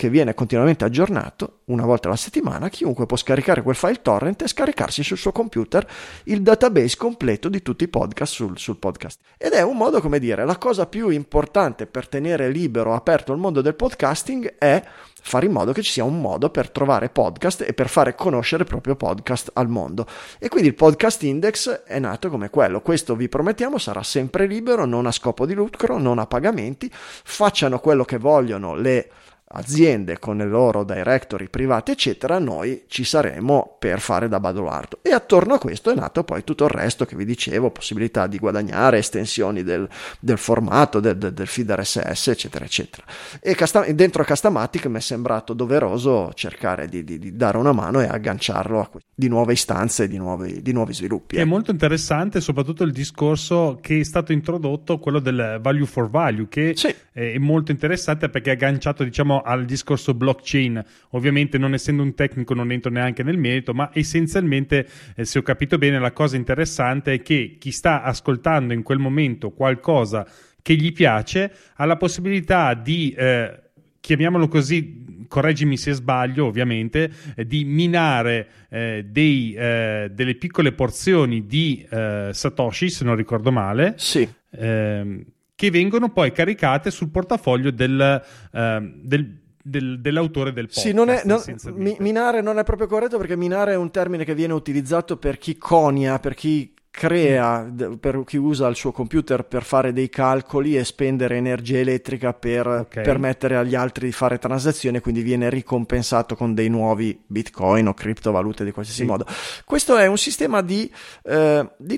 che viene continuamente aggiornato, una volta alla settimana. Chiunque può scaricare quel file torrent e scaricarsi sul suo computer il database completo di tutti i podcast sul podcast. Ed è un modo, come dire, la cosa più importante per tenere libero, aperto il mondo del podcasting è fare in modo che ci sia un modo per trovare podcast e per fare conoscere il proprio podcast al mondo. E quindi il Podcast Index è nato come quello. Questo, vi promettiamo, sarà sempre libero, non a scopo di lucro, non a pagamenti. Facciano quello che vogliono le aziende con le loro directory private eccetera, noi ci saremo per fare da badolardo. E attorno a questo è nato poi tutto il resto che vi dicevo: possibilità di guadagnare, estensioni del formato, del feed RSS eccetera eccetera. E dentro a Castamatic mi è sembrato doveroso cercare di dare una mano e agganciarlo a di nuove istanze, di nuovi sviluppi. È molto interessante soprattutto il discorso che è stato introdotto, quello del value for value, che sì, è molto interessante perché è agganciato, diciamo, al discorso blockchain. Ovviamente, non essendo un tecnico, non entro neanche nel merito, ma essenzialmente, se ho capito bene, la cosa interessante è che chi sta ascoltando in quel momento qualcosa che gli piace ha la possibilità di chiamiamolo così, correggimi se sbaglio ovviamente, di minare delle piccole porzioni di Satoshi, se non ricordo male, sì, che vengono poi caricate sul portafoglio dell'autore del podcast. Sì, minare non è proprio corretto, perché minare è un termine che viene utilizzato per chi conia, per chi crea, per chi usa il suo computer per fare dei calcoli e spendere energia elettrica per permettere agli altri di fare transazioni, quindi viene ricompensato con dei nuovi bitcoin o criptovalute di qualsiasi modo. Questo è un sistema di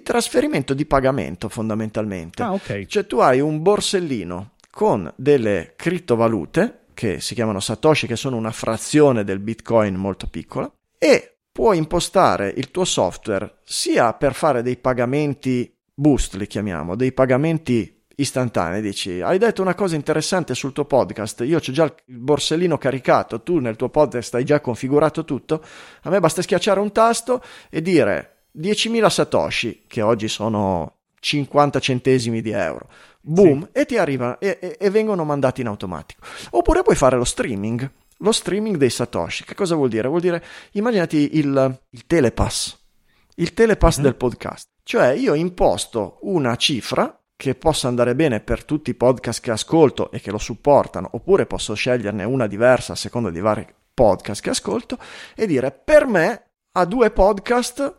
trasferimento, di pagamento fondamentalmente. Cioè tu hai un borsellino con delle criptovalute che si chiamano Satoshi, che sono una frazione del bitcoin molto piccola, e puoi impostare il tuo software sia per fare dei pagamenti boost, li chiamiamo, dei pagamenti istantanei. Dici, hai detto una cosa interessante sul tuo podcast, io c'ho già il borsellino caricato, tu nel tuo podcast hai già configurato tutto, a me basta schiacciare un tasto e dire 10.000 satoshi, che oggi sono 50 centesimi di euro, boom, e ti arrivano e vengono mandati in automatico. Oppure puoi fare lo streaming. Lo streaming dei Satoshi, che cosa vuol dire? Vuol dire, immaginati il telepass, del podcast. Cioè io imposto una cifra che possa andare bene per tutti i podcast che ascolto e che lo supportano, oppure posso sceglierne una diversa a seconda di vari podcast che ascolto, e dire per me a 2 podcast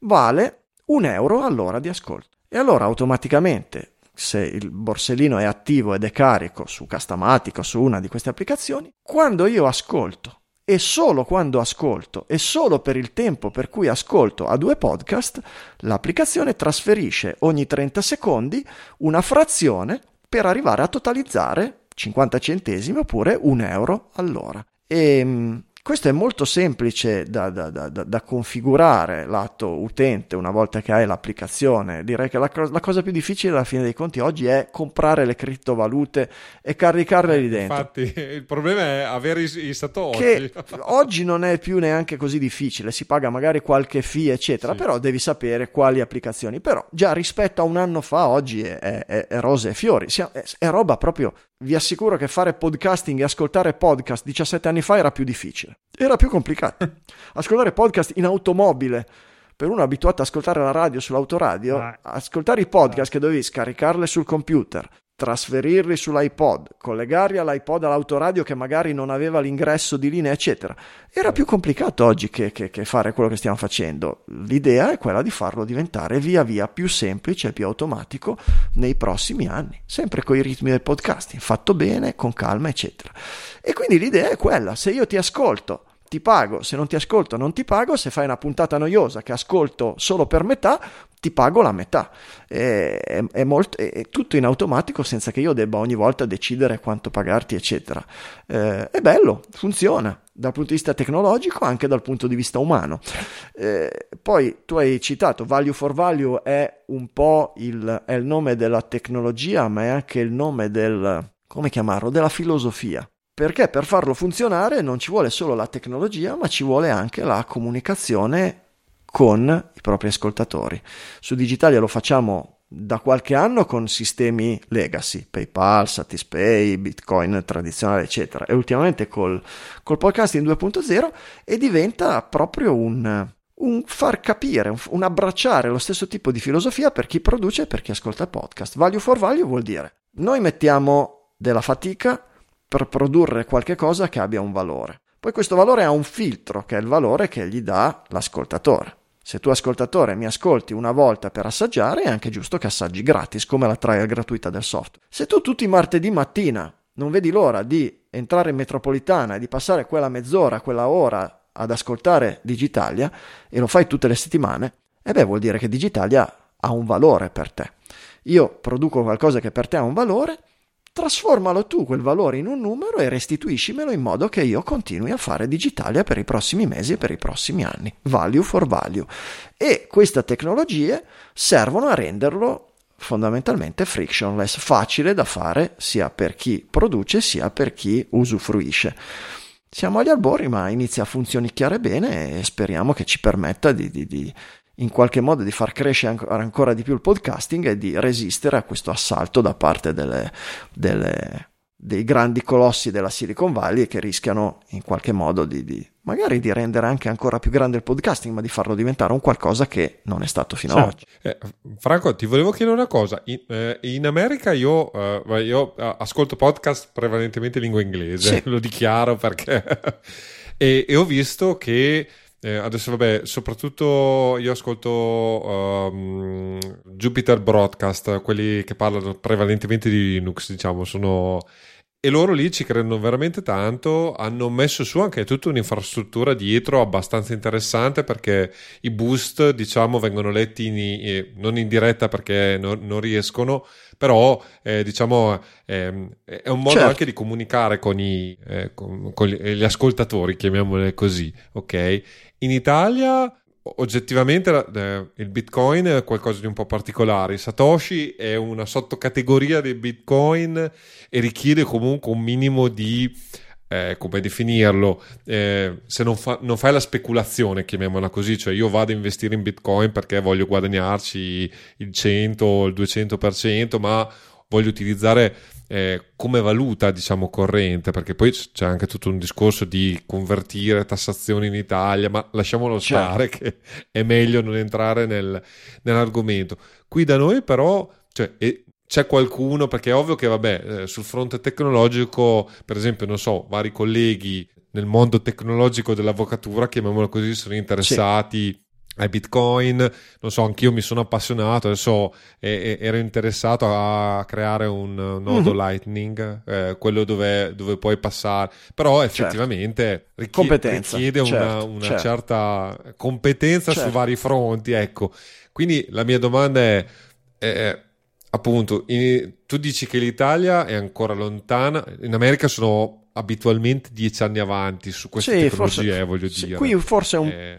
vale €1 all'ora di ascolto. E allora automaticamente, se il borsellino è attivo ed è carico su Castamatic o su una di queste applicazioni, quando io ascolto, e solo quando ascolto e solo per il tempo per cui ascolto a 2 podcast, l'applicazione trasferisce ogni 30 secondi una frazione per arrivare a totalizzare 50 centesimi oppure €1 all'ora. E questo è molto semplice da configurare lato utente una volta che hai l'applicazione. Direi che la cosa più difficile alla fine dei conti oggi è comprare le criptovalute e caricarle lì dentro. Infatti il problema è avere i satoshi. Che oggi non è più neanche così difficile, si paga magari qualche fee eccetera, però devi sapere quali applicazioni. Però già rispetto a un anno fa oggi è rose e fiori, è roba proprio... Vi assicuro che fare podcasting e ascoltare podcast 17 anni fa era più difficile, era più complicato. Ascoltare podcast in automobile, per uno abituato ad ascoltare la radio sull'autoradio, ascoltare i podcast che dovevi scaricarle sul computer, trasferirli sull'iPod, collegarli all'iPod all'autoradio che magari non aveva l'ingresso di linea eccetera, era più complicato oggi che fare quello che stiamo facendo. L'idea è quella di farlo diventare via via più semplice e più automatico nei prossimi anni, sempre coi ritmi del podcasting, fatto bene, con calma eccetera. E quindi l'idea è quella: se io ti ascolto ti pago, se non ti ascolto non ti pago, se fai una puntata noiosa che ascolto solo per metà ti pago la metà. È tutto in automatico, senza che io debba ogni volta decidere quanto pagarti eccetera. È bello, funziona dal punto di vista tecnologico, anche dal punto di vista umano. Poi tu hai citato Value for Value, è un po' è il nome della tecnologia, ma è anche il nome della filosofia. Perché per farlo funzionare non ci vuole solo la tecnologia, ma ci vuole anche la comunicazione con i propri ascoltatori. Su Digitalia lo facciamo da qualche anno con sistemi legacy, PayPal, Satispay, Bitcoin tradizionale eccetera, e ultimamente col podcasting 2.0, e diventa proprio un far capire, un abbracciare lo stesso tipo di filosofia per chi produce e per chi ascolta podcast. Value for Value vuol dire: noi mettiamo della fatica per produrre qualche cosa che abbia un valore. Poi questo valore ha un filtro, che è il valore che gli dà l'ascoltatore. Se tu ascoltatore mi ascolti una volta per assaggiare, è anche giusto che assaggi gratis, come la trial gratuita del software. Se tu tutti i martedì mattina non vedi l'ora di entrare in metropolitana e di passare quella mezz'ora, quella ora ad ascoltare Digitalia, e lo fai tutte le settimane, vuol dire che Digitalia ha un valore per te. Io produco qualcosa che per te ha un valore, trasformalo tu quel valore in un numero e restituiscimelo in modo che io continui a fare Digitalia per i prossimi mesi e per i prossimi anni. Value for Value. E queste tecnologie servono a renderlo fondamentalmente frictionless, facile da fare sia per chi produce sia per chi usufruisce. Siamo agli albori, ma inizia a funzionicchiare bene e speriamo che ci permetta di in qualche modo di far crescere ancora di più il podcasting e di resistere a questo assalto da parte delle dei grandi colossi della Silicon Valley, che rischiano in qualche modo di magari di rendere anche ancora più grande il podcasting, ma di farlo diventare un qualcosa che non è stato fino ad oggi. Franco, ti volevo chiedere una cosa. In America io ascolto podcast prevalentemente in lingua inglese, sì. Lo dichiaro perché e ho visto che adesso vabbè, soprattutto io ascolto Jupiter Broadcast, quelli che parlano prevalentemente di Linux, diciamo, sono... E loro lì ci credono veramente tanto, hanno messo su anche tutta un'infrastruttura dietro abbastanza interessante, perché i boost, diciamo, vengono letti non in diretta perché non riescono, però diciamo è un modo, certo, anche di comunicare con gli ascoltatori, chiamiamole così, ok? In Italia... oggettivamente il Bitcoin è qualcosa di un po' particolare. Satoshi è una sottocategoria del Bitcoin e richiede comunque un minimo di come definirlo, se non fai la speculazione, chiamiamola così, cioè io vado a investire in Bitcoin perché voglio guadagnarci il 100 o il 200%, ma voglio utilizzare come valuta, diciamo, corrente, perché poi c'è anche tutto un discorso di convertire, tassazioni in Italia, ma lasciamolo stare, che è meglio non entrare nell'argomento. Qui da noi però c'è qualcuno, perché è ovvio che vabbè, sul fronte tecnologico, per esempio, non so, vari colleghi nel mondo tecnologico dell'avvocatura, chiamiamolo così, sono interessati... Sì. Ai Bitcoin, non so, anch'io mi sono appassionato, adesso ero interessato a creare un nodo Lightning, quello dove puoi passare, però effettivamente richiede una certa competenza su vari fronti, ecco. Quindi la mia domanda è appunto, tu dici che l'Italia è ancora lontana, in America sono abitualmente 10 anni avanti su queste tecnologie, forse, voglio dire. Qui forse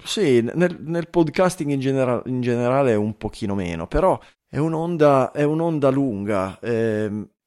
nel podcasting in generale è un pochino meno, però è un'onda lunga.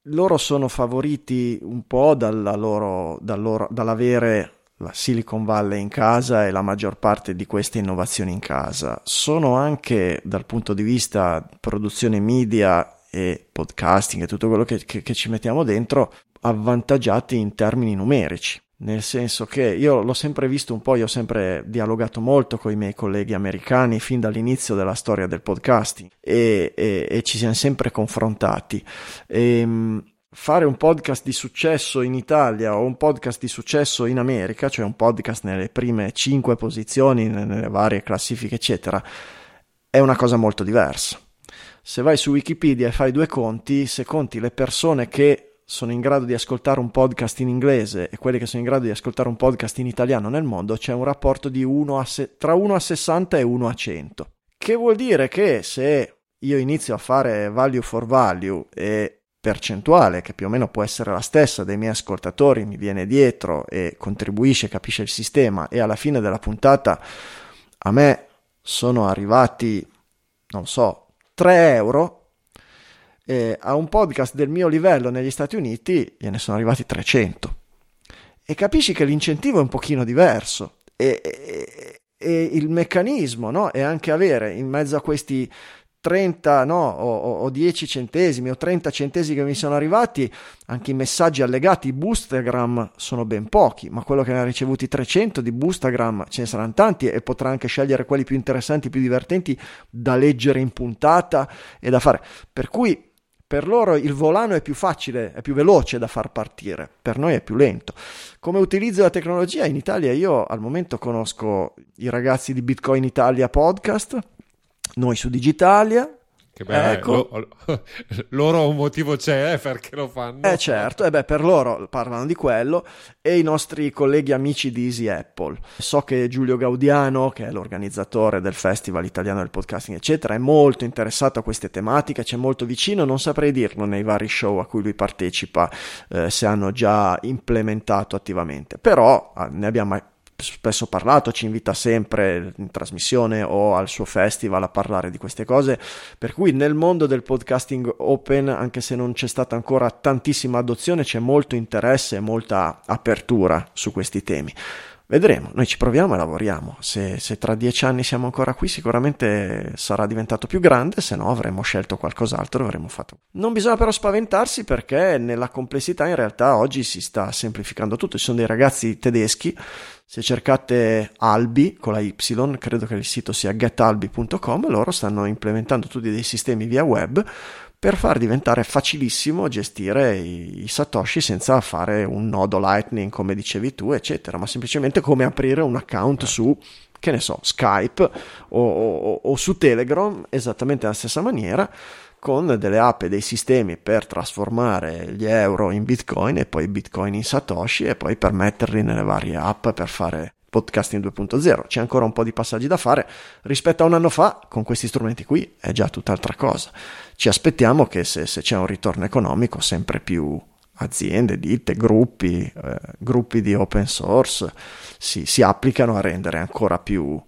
Loro sono favoriti un po' dall'avere la Silicon Valley in casa e la maggior parte di queste innovazioni in casa. Sono anche, dal punto di vista produzione media e podcasting e tutto quello che ci mettiamo dentro, avvantaggiati in termini numerici, nel senso che io l'ho sempre visto un po', io ho sempre dialogato molto con i miei colleghi americani fin dall'inizio della storia del podcasting e ci siamo sempre confrontati. Fare un podcast di successo in Italia o un podcast di successo in America, cioè un podcast nelle prime 5 posizioni nelle varie classifiche eccetera, è una cosa molto diversa. Se vai su Wikipedia e fai due conti, se conti le persone che sono in grado di ascoltare un podcast in inglese e quelli che sono in grado di ascoltare un podcast in italiano nel mondo, c'è un rapporto di tra 1 a 60 e 1 a 100, che vuol dire che se io inizio a fare value for value e percentuale, che più o meno può essere la stessa, dei miei ascoltatori mi viene dietro e contribuisce, capisce il sistema, e alla fine della puntata a me sono arrivati, non so, 3 euro, a un podcast del mio livello negli Stati Uniti gliene sono arrivati 300, e capisci che l'incentivo è un pochino diverso e il meccanismo, no? E anche avere in mezzo a questi 30 o 10 centesimi o 30 centesimi che mi sono arrivati, anche i messaggi allegati, i boostagram sono ben pochi, ma quello che ne ha ricevuti 300 di boostagram ce ne saranno tanti, e potrà anche scegliere quelli più interessanti, più divertenti da leggere in puntata e da fare, per cui per loro il volano è più facile, è più veloce da far partire, per noi è più lento. Come utilizzo la tecnologia in Italia, io al momento conosco i ragazzi di Bitcoin Italia Podcast, noi su Digitalia, che beh, ecco. Loro un motivo c'è perché lo fanno. Certo, per loro parlano di quello, e i nostri colleghi amici di Easy Apple. So che Giulio Gaudiano, che è l'organizzatore del Festival Italiano del Podcasting, eccetera, è molto interessato a queste tematiche, c'è molto vicino, non saprei dirlo nei vari show a cui lui partecipa, se hanno già implementato attivamente, però ne abbiamo mai spesso parlato, ci invita sempre in trasmissione o al suo festival a parlare di queste cose, per cui nel mondo del podcasting open, anche se non c'è stata ancora tantissima adozione, c'è molto interesse e molta apertura su questi temi. Vedremo, noi ci proviamo e lavoriamo. Se tra 10 anni siamo ancora qui, sicuramente sarà diventato più grande, se no avremmo scelto qualcos'altro e avremmo fatto. Non bisogna però spaventarsi, perché nella complessità in realtà oggi si sta semplificando tutto. Ci sono dei ragazzi tedeschi, se cercate Albi con la Y, credo che il sito sia getalbi.com, loro stanno implementando tutti dei sistemi via web per far diventare facilissimo gestire i Satoshi senza fare un nodo Lightning come dicevi tu eccetera, ma semplicemente come aprire un account su, che ne so, Skype o su Telegram, esattamente alla stessa maniera, con delle app e dei sistemi per trasformare gli euro in Bitcoin e poi Bitcoin in Satoshi e poi per metterli nelle varie app per fare Podcasting 2.0. C'è ancora un po' di passaggi da fare rispetto a un anno fa. Con questi strumenti qui è già tutt'altra cosa. Ci aspettiamo che se c'è un ritorno economico, sempre più aziende, ditte, gruppi di open source si applicano a rendere ancora più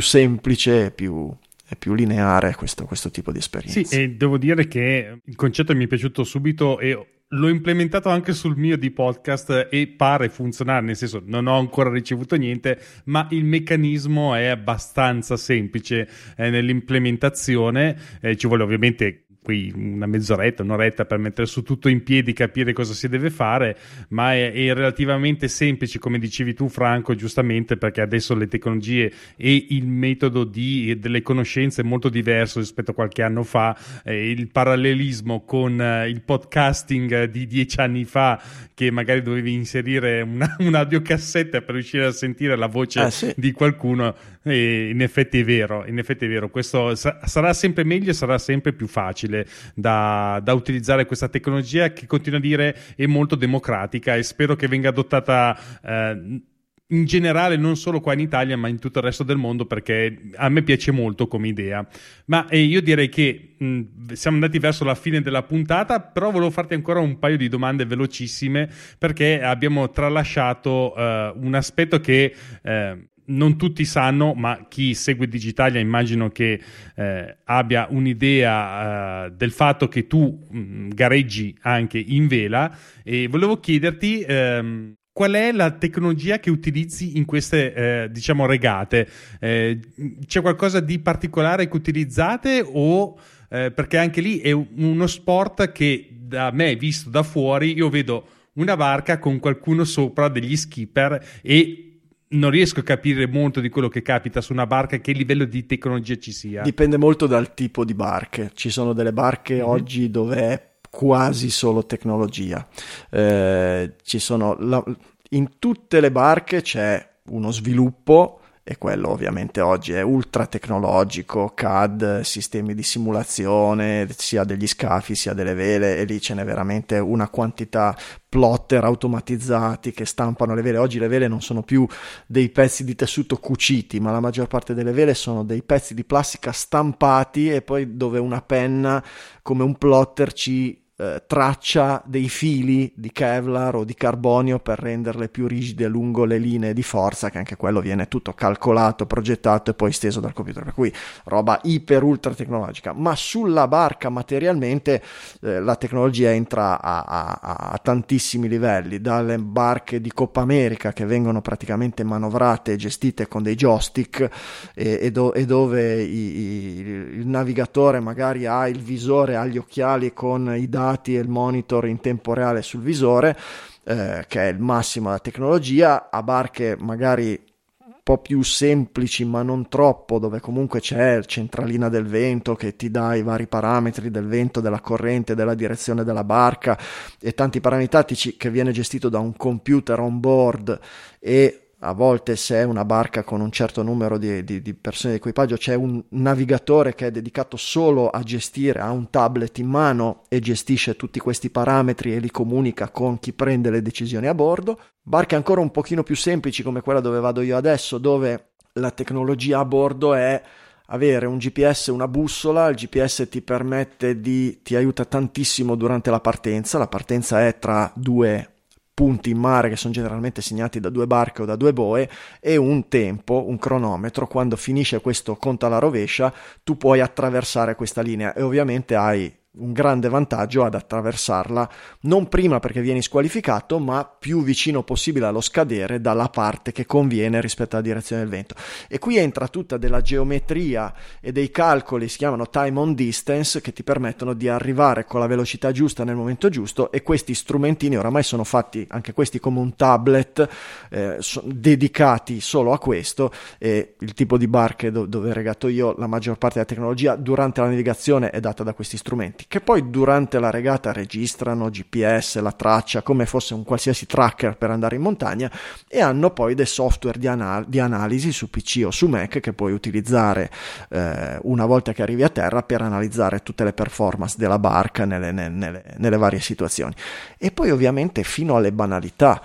semplice e più lineare questo tipo di esperienza. Sì, e devo dire che il concetto mi è piaciuto subito e l'ho implementato anche sul mio di podcast e pare funzionare, nel senso non ho ancora ricevuto niente, ma il meccanismo è abbastanza semplice nell'implementazione, ci vuole ovviamente qui una mezz'oretta, un'oretta per mettere su tutto in piedi, capire cosa si deve fare, ma è relativamente semplice, come dicevi tu Franco giustamente, perché adesso le tecnologie e il metodo delle conoscenze è molto diverso rispetto a qualche anno fa, il parallelismo con il podcasting di 10 anni fa, che magari dovevi inserire un'audiocassetta per riuscire a sentire la voce di qualcuno, e in effetti è vero, questo sarà sempre meglio e sarà sempre più facile da utilizzare questa tecnologia, che continuo a dire è molto democratica, e spero che venga adottata in generale, non solo qua in Italia ma in tutto il resto del mondo, perché a me piace molto come idea. Ma io direi che siamo andati verso la fine della puntata, però volevo farti ancora un paio di domande velocissime, perché abbiamo tralasciato un aspetto che non tutti sanno, ma chi segue Digitalia immagino che abbia un'idea del fatto che tu gareggi anche in vela, e volevo chiederti qual è la tecnologia che utilizzi in queste diciamo regate, c'è qualcosa di particolare che utilizzate o perché anche lì è uno sport che da me visto da fuori io vedo una barca con qualcuno sopra, degli skipper, e non riesco a capire molto di quello che capita su una barca, che livello di tecnologia ci sia. Dipende molto dal tipo di barche. Ci sono delle barche oggi dove è quasi solo tecnologia. Ci sono in tutte le barche c'è uno sviluppo, e quello ovviamente oggi è ultra tecnologico, CAD, sistemi di simulazione sia degli scafi sia delle vele, e lì ce n'è veramente una quantità, plotter automatizzati che stampano le vele. Oggi le vele non sono più dei pezzi di tessuto cuciti, ma la maggior parte delle vele sono dei pezzi di plastica stampati, e poi dove una penna come un plotter ci traccia dei fili di Kevlar o di carbonio per renderle più rigide lungo le linee di forza, che anche quello viene tutto calcolato, progettato e poi steso dal computer, per cui roba iper ultra tecnologica. Ma sulla barca materialmente la tecnologia entra a tantissimi livelli, dalle barche di Coppa America che vengono praticamente manovrate e gestite con dei joystick e dove il navigatore magari ha il visore, ha gli occhiali con i dati e il monitor in tempo reale sul visore, che è il massimo della tecnologia, a barche magari un po' più semplici ma non troppo, dove comunque c'è centralina del vento che ti dà i vari parametri del vento, della corrente, della direzione della barca e tanti parametri tattici, che viene gestito da un computer on board, e a volte se è una barca con un certo numero di persone di equipaggio c'è un navigatore che è dedicato solo a gestire, ha un tablet in mano e gestisce tutti questi parametri e li comunica con chi prende le decisioni a bordo. Barche ancora un pochino più semplici come quella dove vado io adesso, dove la tecnologia a bordo è avere un GPS, una bussola. Il GPS ti permette ti aiuta tantissimo durante la partenza. La partenza è tra due punti in mare che sono generalmente segnati da due barche o da due boe, e un tempo, un cronometro. Quando finisce questo conto alla rovescia tu puoi attraversare questa linea, e ovviamente hai un grande vantaggio ad attraversarla, non prima perché vieni squalificato, ma più vicino possibile allo scadere dalla parte che conviene rispetto alla direzione del vento. E qui entra tutta della geometria e dei calcoli, si chiamano time on distance, che ti permettono di arrivare con la velocità giusta nel momento giusto, e questi strumentini oramai sono fatti anche questi come un tablet, dedicati solo a questo, e il tipo di barche dove ho regato io, la maggior parte della tecnologia durante la navigazione è data da questi strumenti, che poi durante la regata registrano GPS, la traccia, come fosse un qualsiasi tracker per andare in montagna, e hanno poi dei software di analisi su PC o su Mac che puoi utilizzare una volta che arrivi a terra per analizzare tutte le performance della barca nelle varie situazioni. E poi ovviamente fino alle banalità,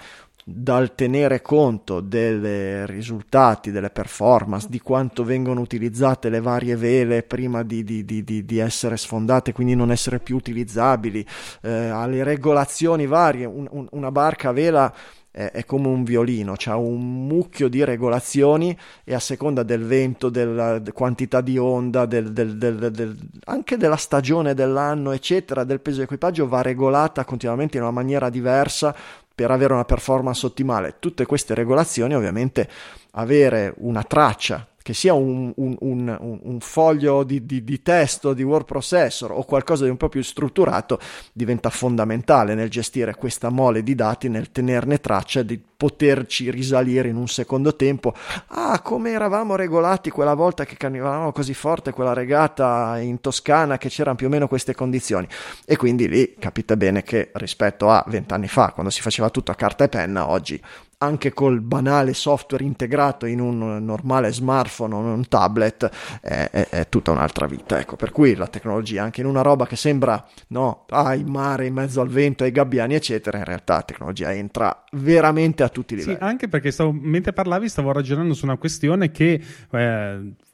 dal tenere conto dei risultati, delle performance, di quanto vengono utilizzate le varie vele prima di essere sfondate, quindi non essere più utilizzabili, alle regolazioni varie. Una barca a vela è come un violino, c'ha un mucchio di regolazioni, e a seconda del vento, della quantità di onda, anche della stagione dell'anno, eccetera, del peso dell'equipaggio, va regolata continuamente in una maniera diversa per avere una performance ottimale. Tutte queste regolazioni, ovviamente, avere una traccia che sia un foglio di testo di word processor o qualcosa di un po' più strutturato, diventa fondamentale nel gestire questa mole di dati, nel tenerne traccia, di poterci risalire in un secondo tempo. Ah, come eravamo regolati quella volta che camminavamo così forte quella regata in Toscana, che c'erano più o meno queste condizioni. E quindi lì capite bene che rispetto a 20 anni fa, quando si faceva tutto a carta e penna, oggi anche col banale software integrato in un normale smartphone o in un tablet è tutta un'altra vita, ecco. Per cui la tecnologia, anche in una roba che sembra no, il mare in mezzo al vento, ai gabbiani eccetera, in realtà la tecnologia entra veramente a tutti i livelli. Sì, anche perché mentre parlavi stavo ragionando su una questione che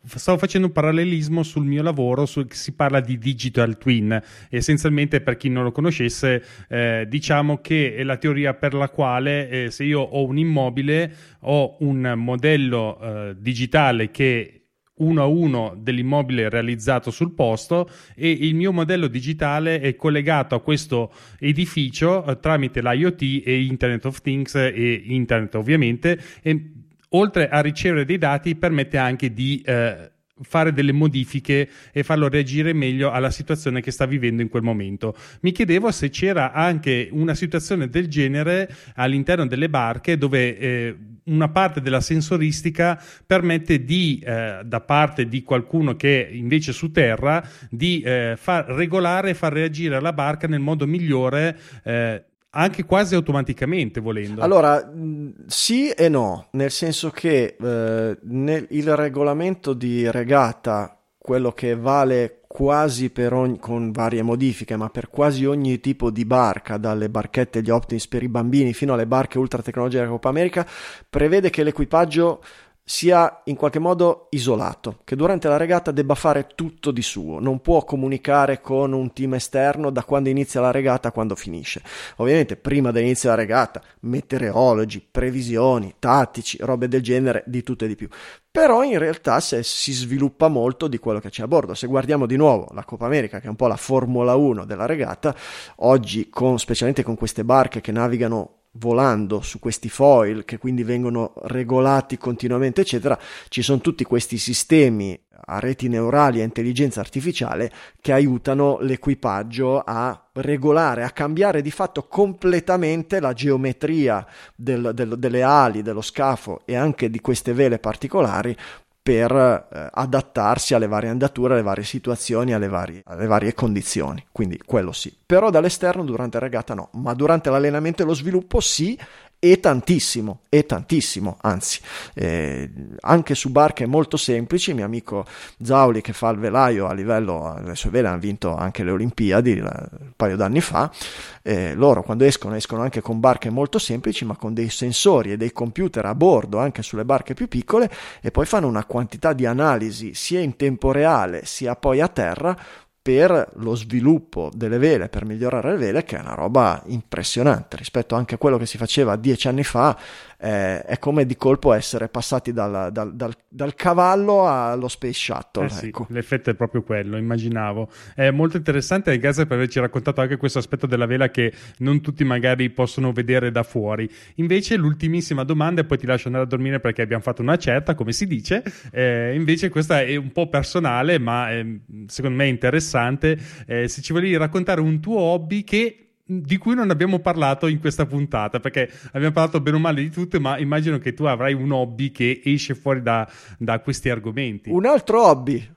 stavo facendo un parallelismo sul mio lavoro, si parla di digital twin. Essenzialmente, per chi non lo conoscesse, diciamo che è la teoria per la quale se io ho un immobile, ho un modello digitale che uno a uno dell'immobile realizzato sul posto, e il mio modello digitale è collegato a questo edificio tramite l'IoT e Internet of Things e internet, ovviamente, e oltre a ricevere dei dati permette anche di fare delle modifiche e farlo reagire meglio alla situazione che sta vivendo in quel momento. Mi chiedevo se c'era anche una situazione del genere all'interno delle barche, dove una parte della sensoristica permette di, da parte di qualcuno che è invece su terra, di far regolare e far reagire la barca nel modo migliore, anche quasi automaticamente, volendo. Allora, sì e no, nel senso che il regolamento di regata, quello che vale quasi con varie modifiche, ma per quasi ogni tipo di barca, dalle barchette, gli Optimus per i bambini, fino alle barche ultra tecnologiche della Coppa America, prevede che l'equipaggio sia in qualche modo isolato, che durante la regata debba fare tutto di suo, non può comunicare con un team esterno da quando inizia la regata a quando finisce. Ovviamente prima dell'inizio della regata, meteorologi, previsioni, tattici, robe del genere, di tutto e di più. Però in realtà si sviluppa molto di quello che c'è a bordo. Se guardiamo di nuovo la Coppa America, che è un po' la Formula 1 della regata, oggi specialmente con queste barche che navigano volando su questi foil, che quindi vengono regolati continuamente eccetera, ci sono tutti questi sistemi a reti neurali e intelligenza artificiale che aiutano l'equipaggio a regolare, a cambiare di fatto completamente la geometria delle ali, dello scafo e anche di queste vele particolari, per adattarsi alle varie andature, alle varie situazioni, alle varie condizioni. Quindi quello sì. Però dall'esterno durante la regata no, ma durante l'allenamento e lo sviluppo sì, e tantissimo, anzi, anche su barche molto semplici. Mio amico Zauli, che fa il velaio a livello, le sue vele hanno vinto anche le Olimpiadi un paio d'anni fa, loro quando escono anche con barche molto semplici, ma con dei sensori e dei computer a bordo anche sulle barche più piccole, e poi fanno una quantità di analisi sia in tempo reale sia poi a terra per lo sviluppo delle vele, per migliorare le vele, che è una roba impressionante rispetto anche a quello che si faceva 10 anni fa. è come di colpo essere passati dal cavallo allo Space Shuttle. Sì, ecco. L'effetto è proprio quello, immaginavo. È molto interessante, grazie per averci raccontato anche questo aspetto della vela che non tutti magari possono vedere da fuori. Invece l'ultimissima domanda, e poi ti lascio andare a dormire perché abbiamo fatto una certa, come si dice, invece questa è un po' personale ma secondo me interessante, se ci volevi raccontare un tuo hobby di cui non abbiamo parlato in questa puntata, perché abbiamo parlato bene o male di tutto, ma immagino che tu avrai un hobby che esce fuori da questi argomenti. Un altro hobby?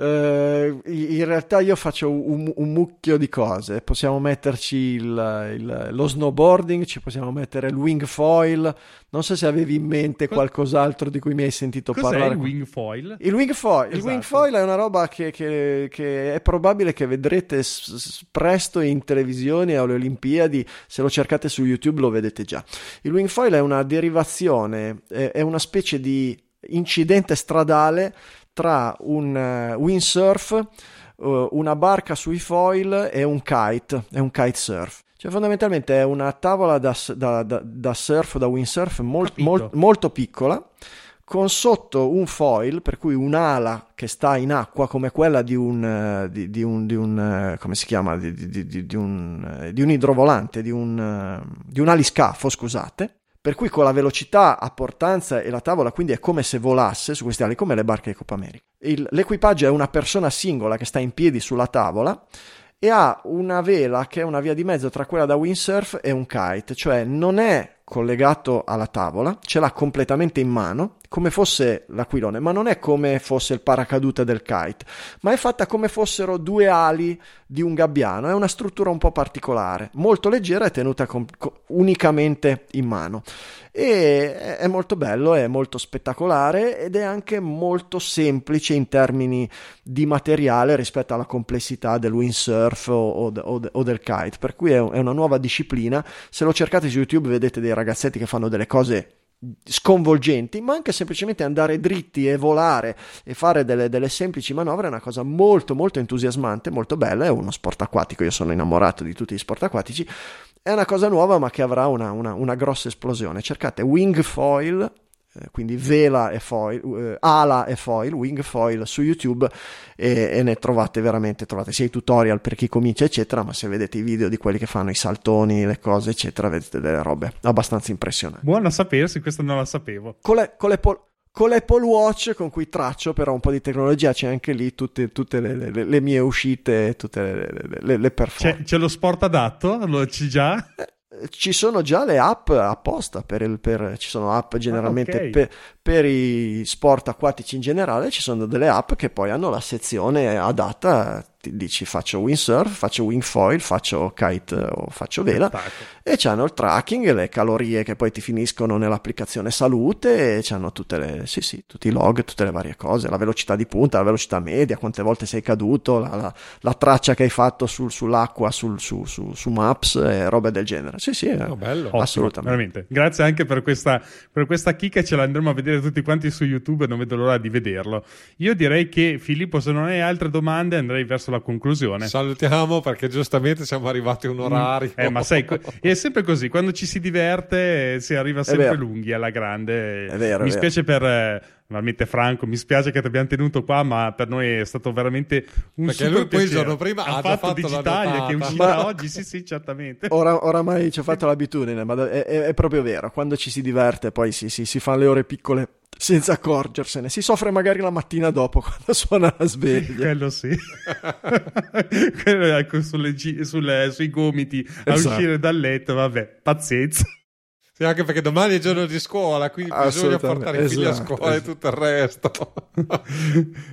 In realtà io faccio un mucchio di cose. Possiamo metterci lo snowboarding, ci possiamo mettere il wing foil. Non so se avevi in mente qualcos'altro di cui mi hai sentito parlare. Cos'è il wing foil? Il wing foil è una roba che è probabile che vedrete presto in televisione alle Olimpiadi. Se lo cercate su YouTube lo vedete già. Il wing foil è una derivazione, è una specie di incidente stradale tra un windsurf, una barca sui foil e un kitesurf. Cioè fondamentalmente è una tavola da windsurf molto piccola, con sotto un foil, per cui un'ala che sta in acqua come quella di un idrovolante, di un aliscafo, scusate. Per cui con la velocità a portanza e la tavola quindi è come se volasse su questi ali, come le barche di Coppa America. L'equipaggio è una persona singola che sta in piedi sulla tavola e ha una vela che è una via di mezzo tra quella da windsurf e un kite, cioè non è collegato alla tavola, ce l'ha completamente in mano, come fosse l'aquilone, ma non è come fosse il paracadute del kite, ma è fatta come fossero due ali di un gabbiano. È una struttura un po' particolare, molto leggera e tenuta unicamente in mano, e è molto bello, è molto spettacolare ed è anche molto semplice in termini di materiale rispetto alla complessità del windsurf o del kite, per cui è una nuova disciplina. Se lo cercate su YouTube vedete dei ragazzetti che fanno delle cose sconvolgenti, ma anche semplicemente andare dritti e volare e fare delle semplici manovre è una cosa molto molto entusiasmante, molto bella. È uno sport acquatico, io sono innamorato di tutti gli sport acquatici, è una cosa nuova ma che avrà una grossa esplosione. Cercate wing foil, quindi vela e foil, ala e foil, wing foil su YouTube e ne trovate sia i tutorial per chi comincia eccetera, ma se vedete i video di quelli che fanno i saltoni, le cose eccetera, vedete delle robe abbastanza impressionanti. Buono a sapersi, questa non la sapevo. Con l'Apple Watch, con cui traccio però un po' di tecnologia, c'è anche lì tutte le mie uscite, tutte le performance. C'è lo sport adatto? Lo c'è già? Ci sono già le app apposta ci sono app generalmente per i sport acquatici in generale, ci sono delle app che poi hanno la sezione adatta, ti dici faccio windsurf, faccio wing foil, faccio kite o faccio vela, e c'hanno il tracking, le calorie che poi ti finiscono nell'applicazione salute, e c'hanno tutte tutti i log, tutte le varie cose, la velocità di punta, la velocità media, quante volte sei caduto, la traccia che hai fatto sull'acqua, su Maps e robe del genere. Bello. Assolutamente. Ottimo, veramente. Grazie anche per questa chicca, ce la andremo a vedere tutti quanti su YouTube, non vedo l'ora di vederlo. Io direi che, Filippo, se non hai altre domande andrei verso la conclusione. Salutiamo, perché giustamente siamo arrivati a un orario. Ma sai, è sempre così, quando ci si diverte si arriva sempre lunghi alla grande. È vero, mi spiace per... Veramente, Franco, mi spiace che ti abbiamo tenuto qua, ma per noi è stato veramente un perché super lui poi piacere. Il giorno prima ha fatto Digitalia che uscirà oggi, sì certamente. Oramai ci ho fatto l'abitudine, ma è proprio vero, quando ci si diverte poi si fanno le ore piccole senza accorgersene, si soffre magari la mattina dopo quando suona la sveglia. Quello sì. Quello ecco, sui gomiti, esatto. A uscire dal letto, vabbè, pazienza. Sì, anche perché domani è giorno di scuola, quindi bisogna portare i figli a scuola e tutto il resto.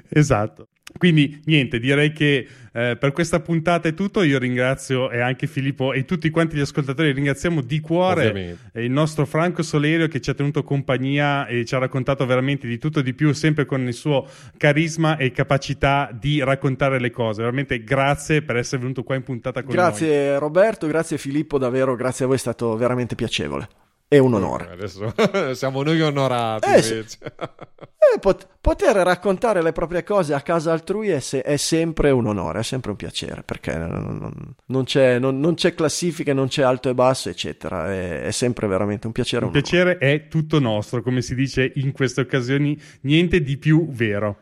Esatto. Quindi niente, direi che per questa puntata è tutto. Io ringrazio anche Filippo e tutti quanti gli ascoltatori, ringraziamo di cuore il nostro Franco Solerio che ci ha tenuto compagnia e ci ha raccontato veramente di tutto di più, sempre con il suo carisma e capacità di raccontare le cose. Veramente grazie per essere venuto qua in puntata con noi. Grazie Roberto, grazie Filippo, davvero grazie a voi, è stato veramente piacevole. è un onore. Adesso siamo noi onorati. Sì. Poter raccontare le proprie cose a casa altrui è sempre un onore, è sempre un piacere, perché non c'è classifiche, non c'è alto e basso, eccetera. È sempre veramente un piacere. Un piacere è tutto nostro, come si dice in queste occasioni, niente di più vero.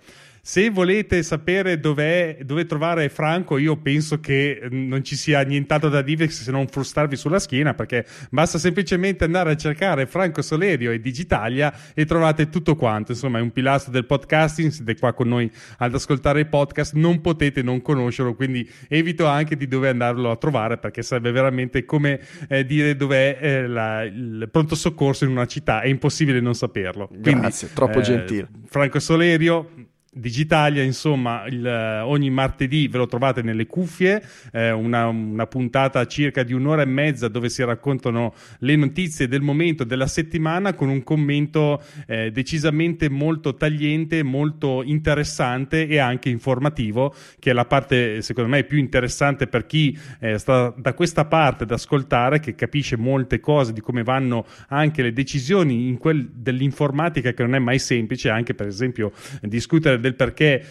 Se volete sapere dove trovare Franco, io penso che non ci sia nient'altro da dire se non frustarvi sulla schiena, perché basta semplicemente andare a cercare Franco Solerio e Digitalia e trovate tutto quanto. Insomma, è un pilastro del podcasting, siete qua con noi ad ascoltare il podcast, non potete non conoscerlo, quindi evito anche di dover andarlo a trovare, perché sarebbe veramente come dire dov'è il pronto soccorso in una città, è impossibile non saperlo. Quindi, grazie, troppo gentile. Franco Solerio, Digitalia, insomma, ogni martedì ve lo trovate nelle cuffie, una puntata circa di un'ora e mezza dove si raccontano le notizie del momento, della settimana, con un commento decisamente molto tagliente, molto interessante e anche informativo, che è la parte secondo me più interessante per chi sta da questa parte ad ascoltare, che capisce molte cose di come vanno anche le decisioni in dell'informatica, che non è mai semplice, anche per esempio discutere del perché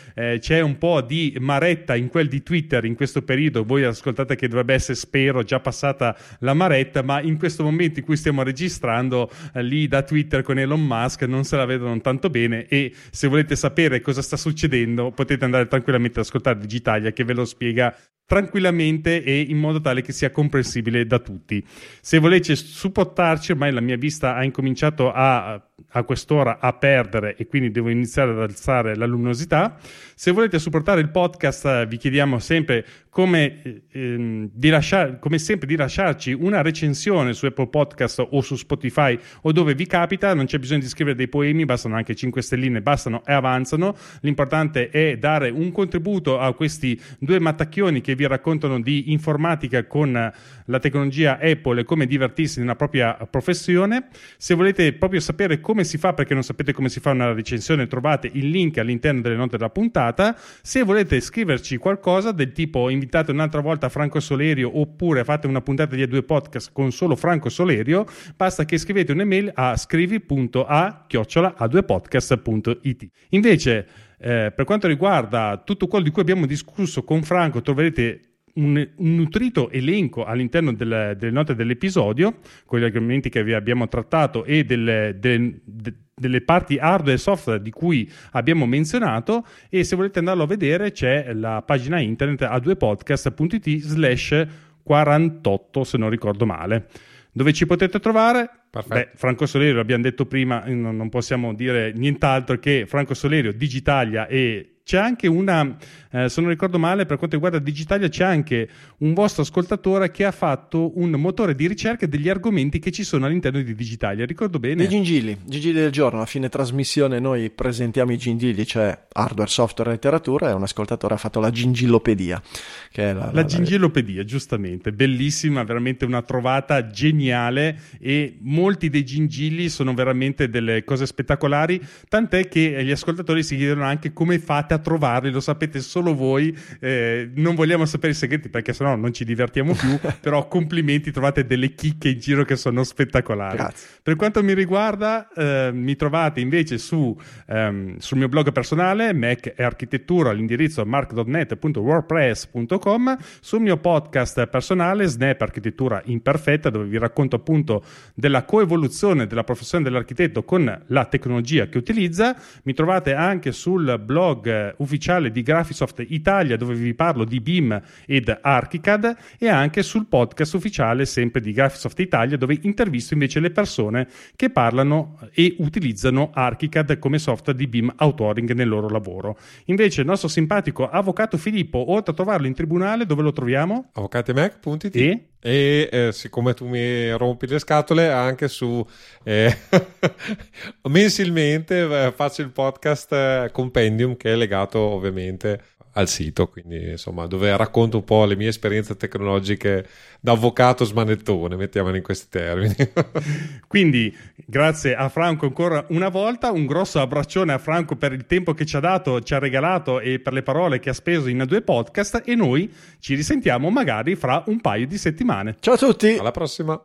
c'è un po' di maretta in quel di Twitter in questo periodo. Voi ascoltate che dovrebbe essere, spero, già passata la maretta, ma in questo momento in cui stiamo registrando lì da Twitter con Elon Musk non se la vedono tanto bene, e se volete sapere cosa sta succedendo potete andare tranquillamente ad ascoltare Digitalia, che ve lo spiega tranquillamente e in modo tale che sia comprensibile da tutti. Se volete supportarci, ormai la mia vista ha incominciato a quest'ora a perdere e quindi devo iniziare ad alzare la luminosità. Se volete supportare il podcast, vi chiediamo sempre come sempre di lasciarci una recensione su Apple Podcast o su Spotify o dove vi capita. Non c'è bisogno di scrivere dei poemi, bastano anche 5 stelline, bastano e avanzano. L'importante è dare un contributo a questi due mattacchioni che vi raccontano di informatica con la tecnologia Apple e come divertirsi nella propria professione. Se volete proprio sapere come si fa, perché non sapete come si fa una recensione, trovate il link all'interno delle note della puntata. Se volete scriverci qualcosa del tipo invitate un'altra volta Franco Solerio, oppure fate una puntata di A2 Podcast con solo Franco Solerio, basta che scrivete un'email a scrivi.a@a2podcast.it. Invece per quanto riguarda tutto quello di cui abbiamo discusso con Franco, troverete un nutrito elenco all'interno delle note dell'episodio, con gli argomenti che vi abbiamo trattato e delle parti hardware e software di cui abbiamo menzionato. E se volete andarlo a vedere, c'è la pagina internet a2podcast.it/48, se non ricordo male, dove ci potete trovare. Beh, Franco Solerio, l'abbiamo detto prima, non possiamo dire nient'altro che Franco Solerio, Digitalia. E c'è anche una, se non ricordo male, per quanto riguarda Digitalia, c'è anche un vostro ascoltatore che ha fatto un motore di ricerca degli argomenti che ci sono all'interno di Digitalia, ricordo bene? I gingilli del giorno. A fine trasmissione noi presentiamo i gingilli, cioè hardware, software e letteratura, e un ascoltatore ha fatto la gingillopedia, che è la gingillopedia, giustamente, bellissima, veramente una trovata geniale, e molti dei gingilli sono veramente delle cose spettacolari, tant'è che gli ascoltatori si chiedono anche come fate a trovarli, lo sapete solo voi, non vogliamo sapere i segreti perché sennò non ci divertiamo più, però complimenti, trovate delle chicche in giro che sono spettacolari. Grazie. Per quanto mi riguarda mi trovate invece sul mio blog personale Mac e Architettura all'indirizzo mark.net.wordpress.com, sul mio podcast personale Snap Architettura Imperfetta, dove vi racconto appunto della coevoluzione della professione dell'architetto con la tecnologia che utilizza. Mi trovate anche sul blog ufficiale di Graphisoft Italia, dove vi parlo di BIM ed ArchiCAD, e anche sul podcast ufficiale sempre di Graphisoft Italia, dove intervisto invece le persone che parlano e utilizzano ArchiCAD come software di BIM authoring nel loro lavoro. Invece il nostro simpatico avvocato Filippo, oltre a trovarlo in tribunale, dove lo troviamo? avvocatemac.it e siccome tu mi rompi le scatole anche su mensilmente faccio il podcast compendium, che è legato ovviamente al sito, quindi insomma dove racconto un po' le mie esperienze tecnologiche da avvocato smanettone, mettiamolo in questi termini. Quindi grazie a Franco ancora una volta, un grosso abbraccione a Franco per il tempo che ci ha dato, ci ha regalato, e per le parole che ha speso in A2 Podcast, e noi ci risentiamo magari fra un paio di settimane. Ciao a tutti, alla prossima.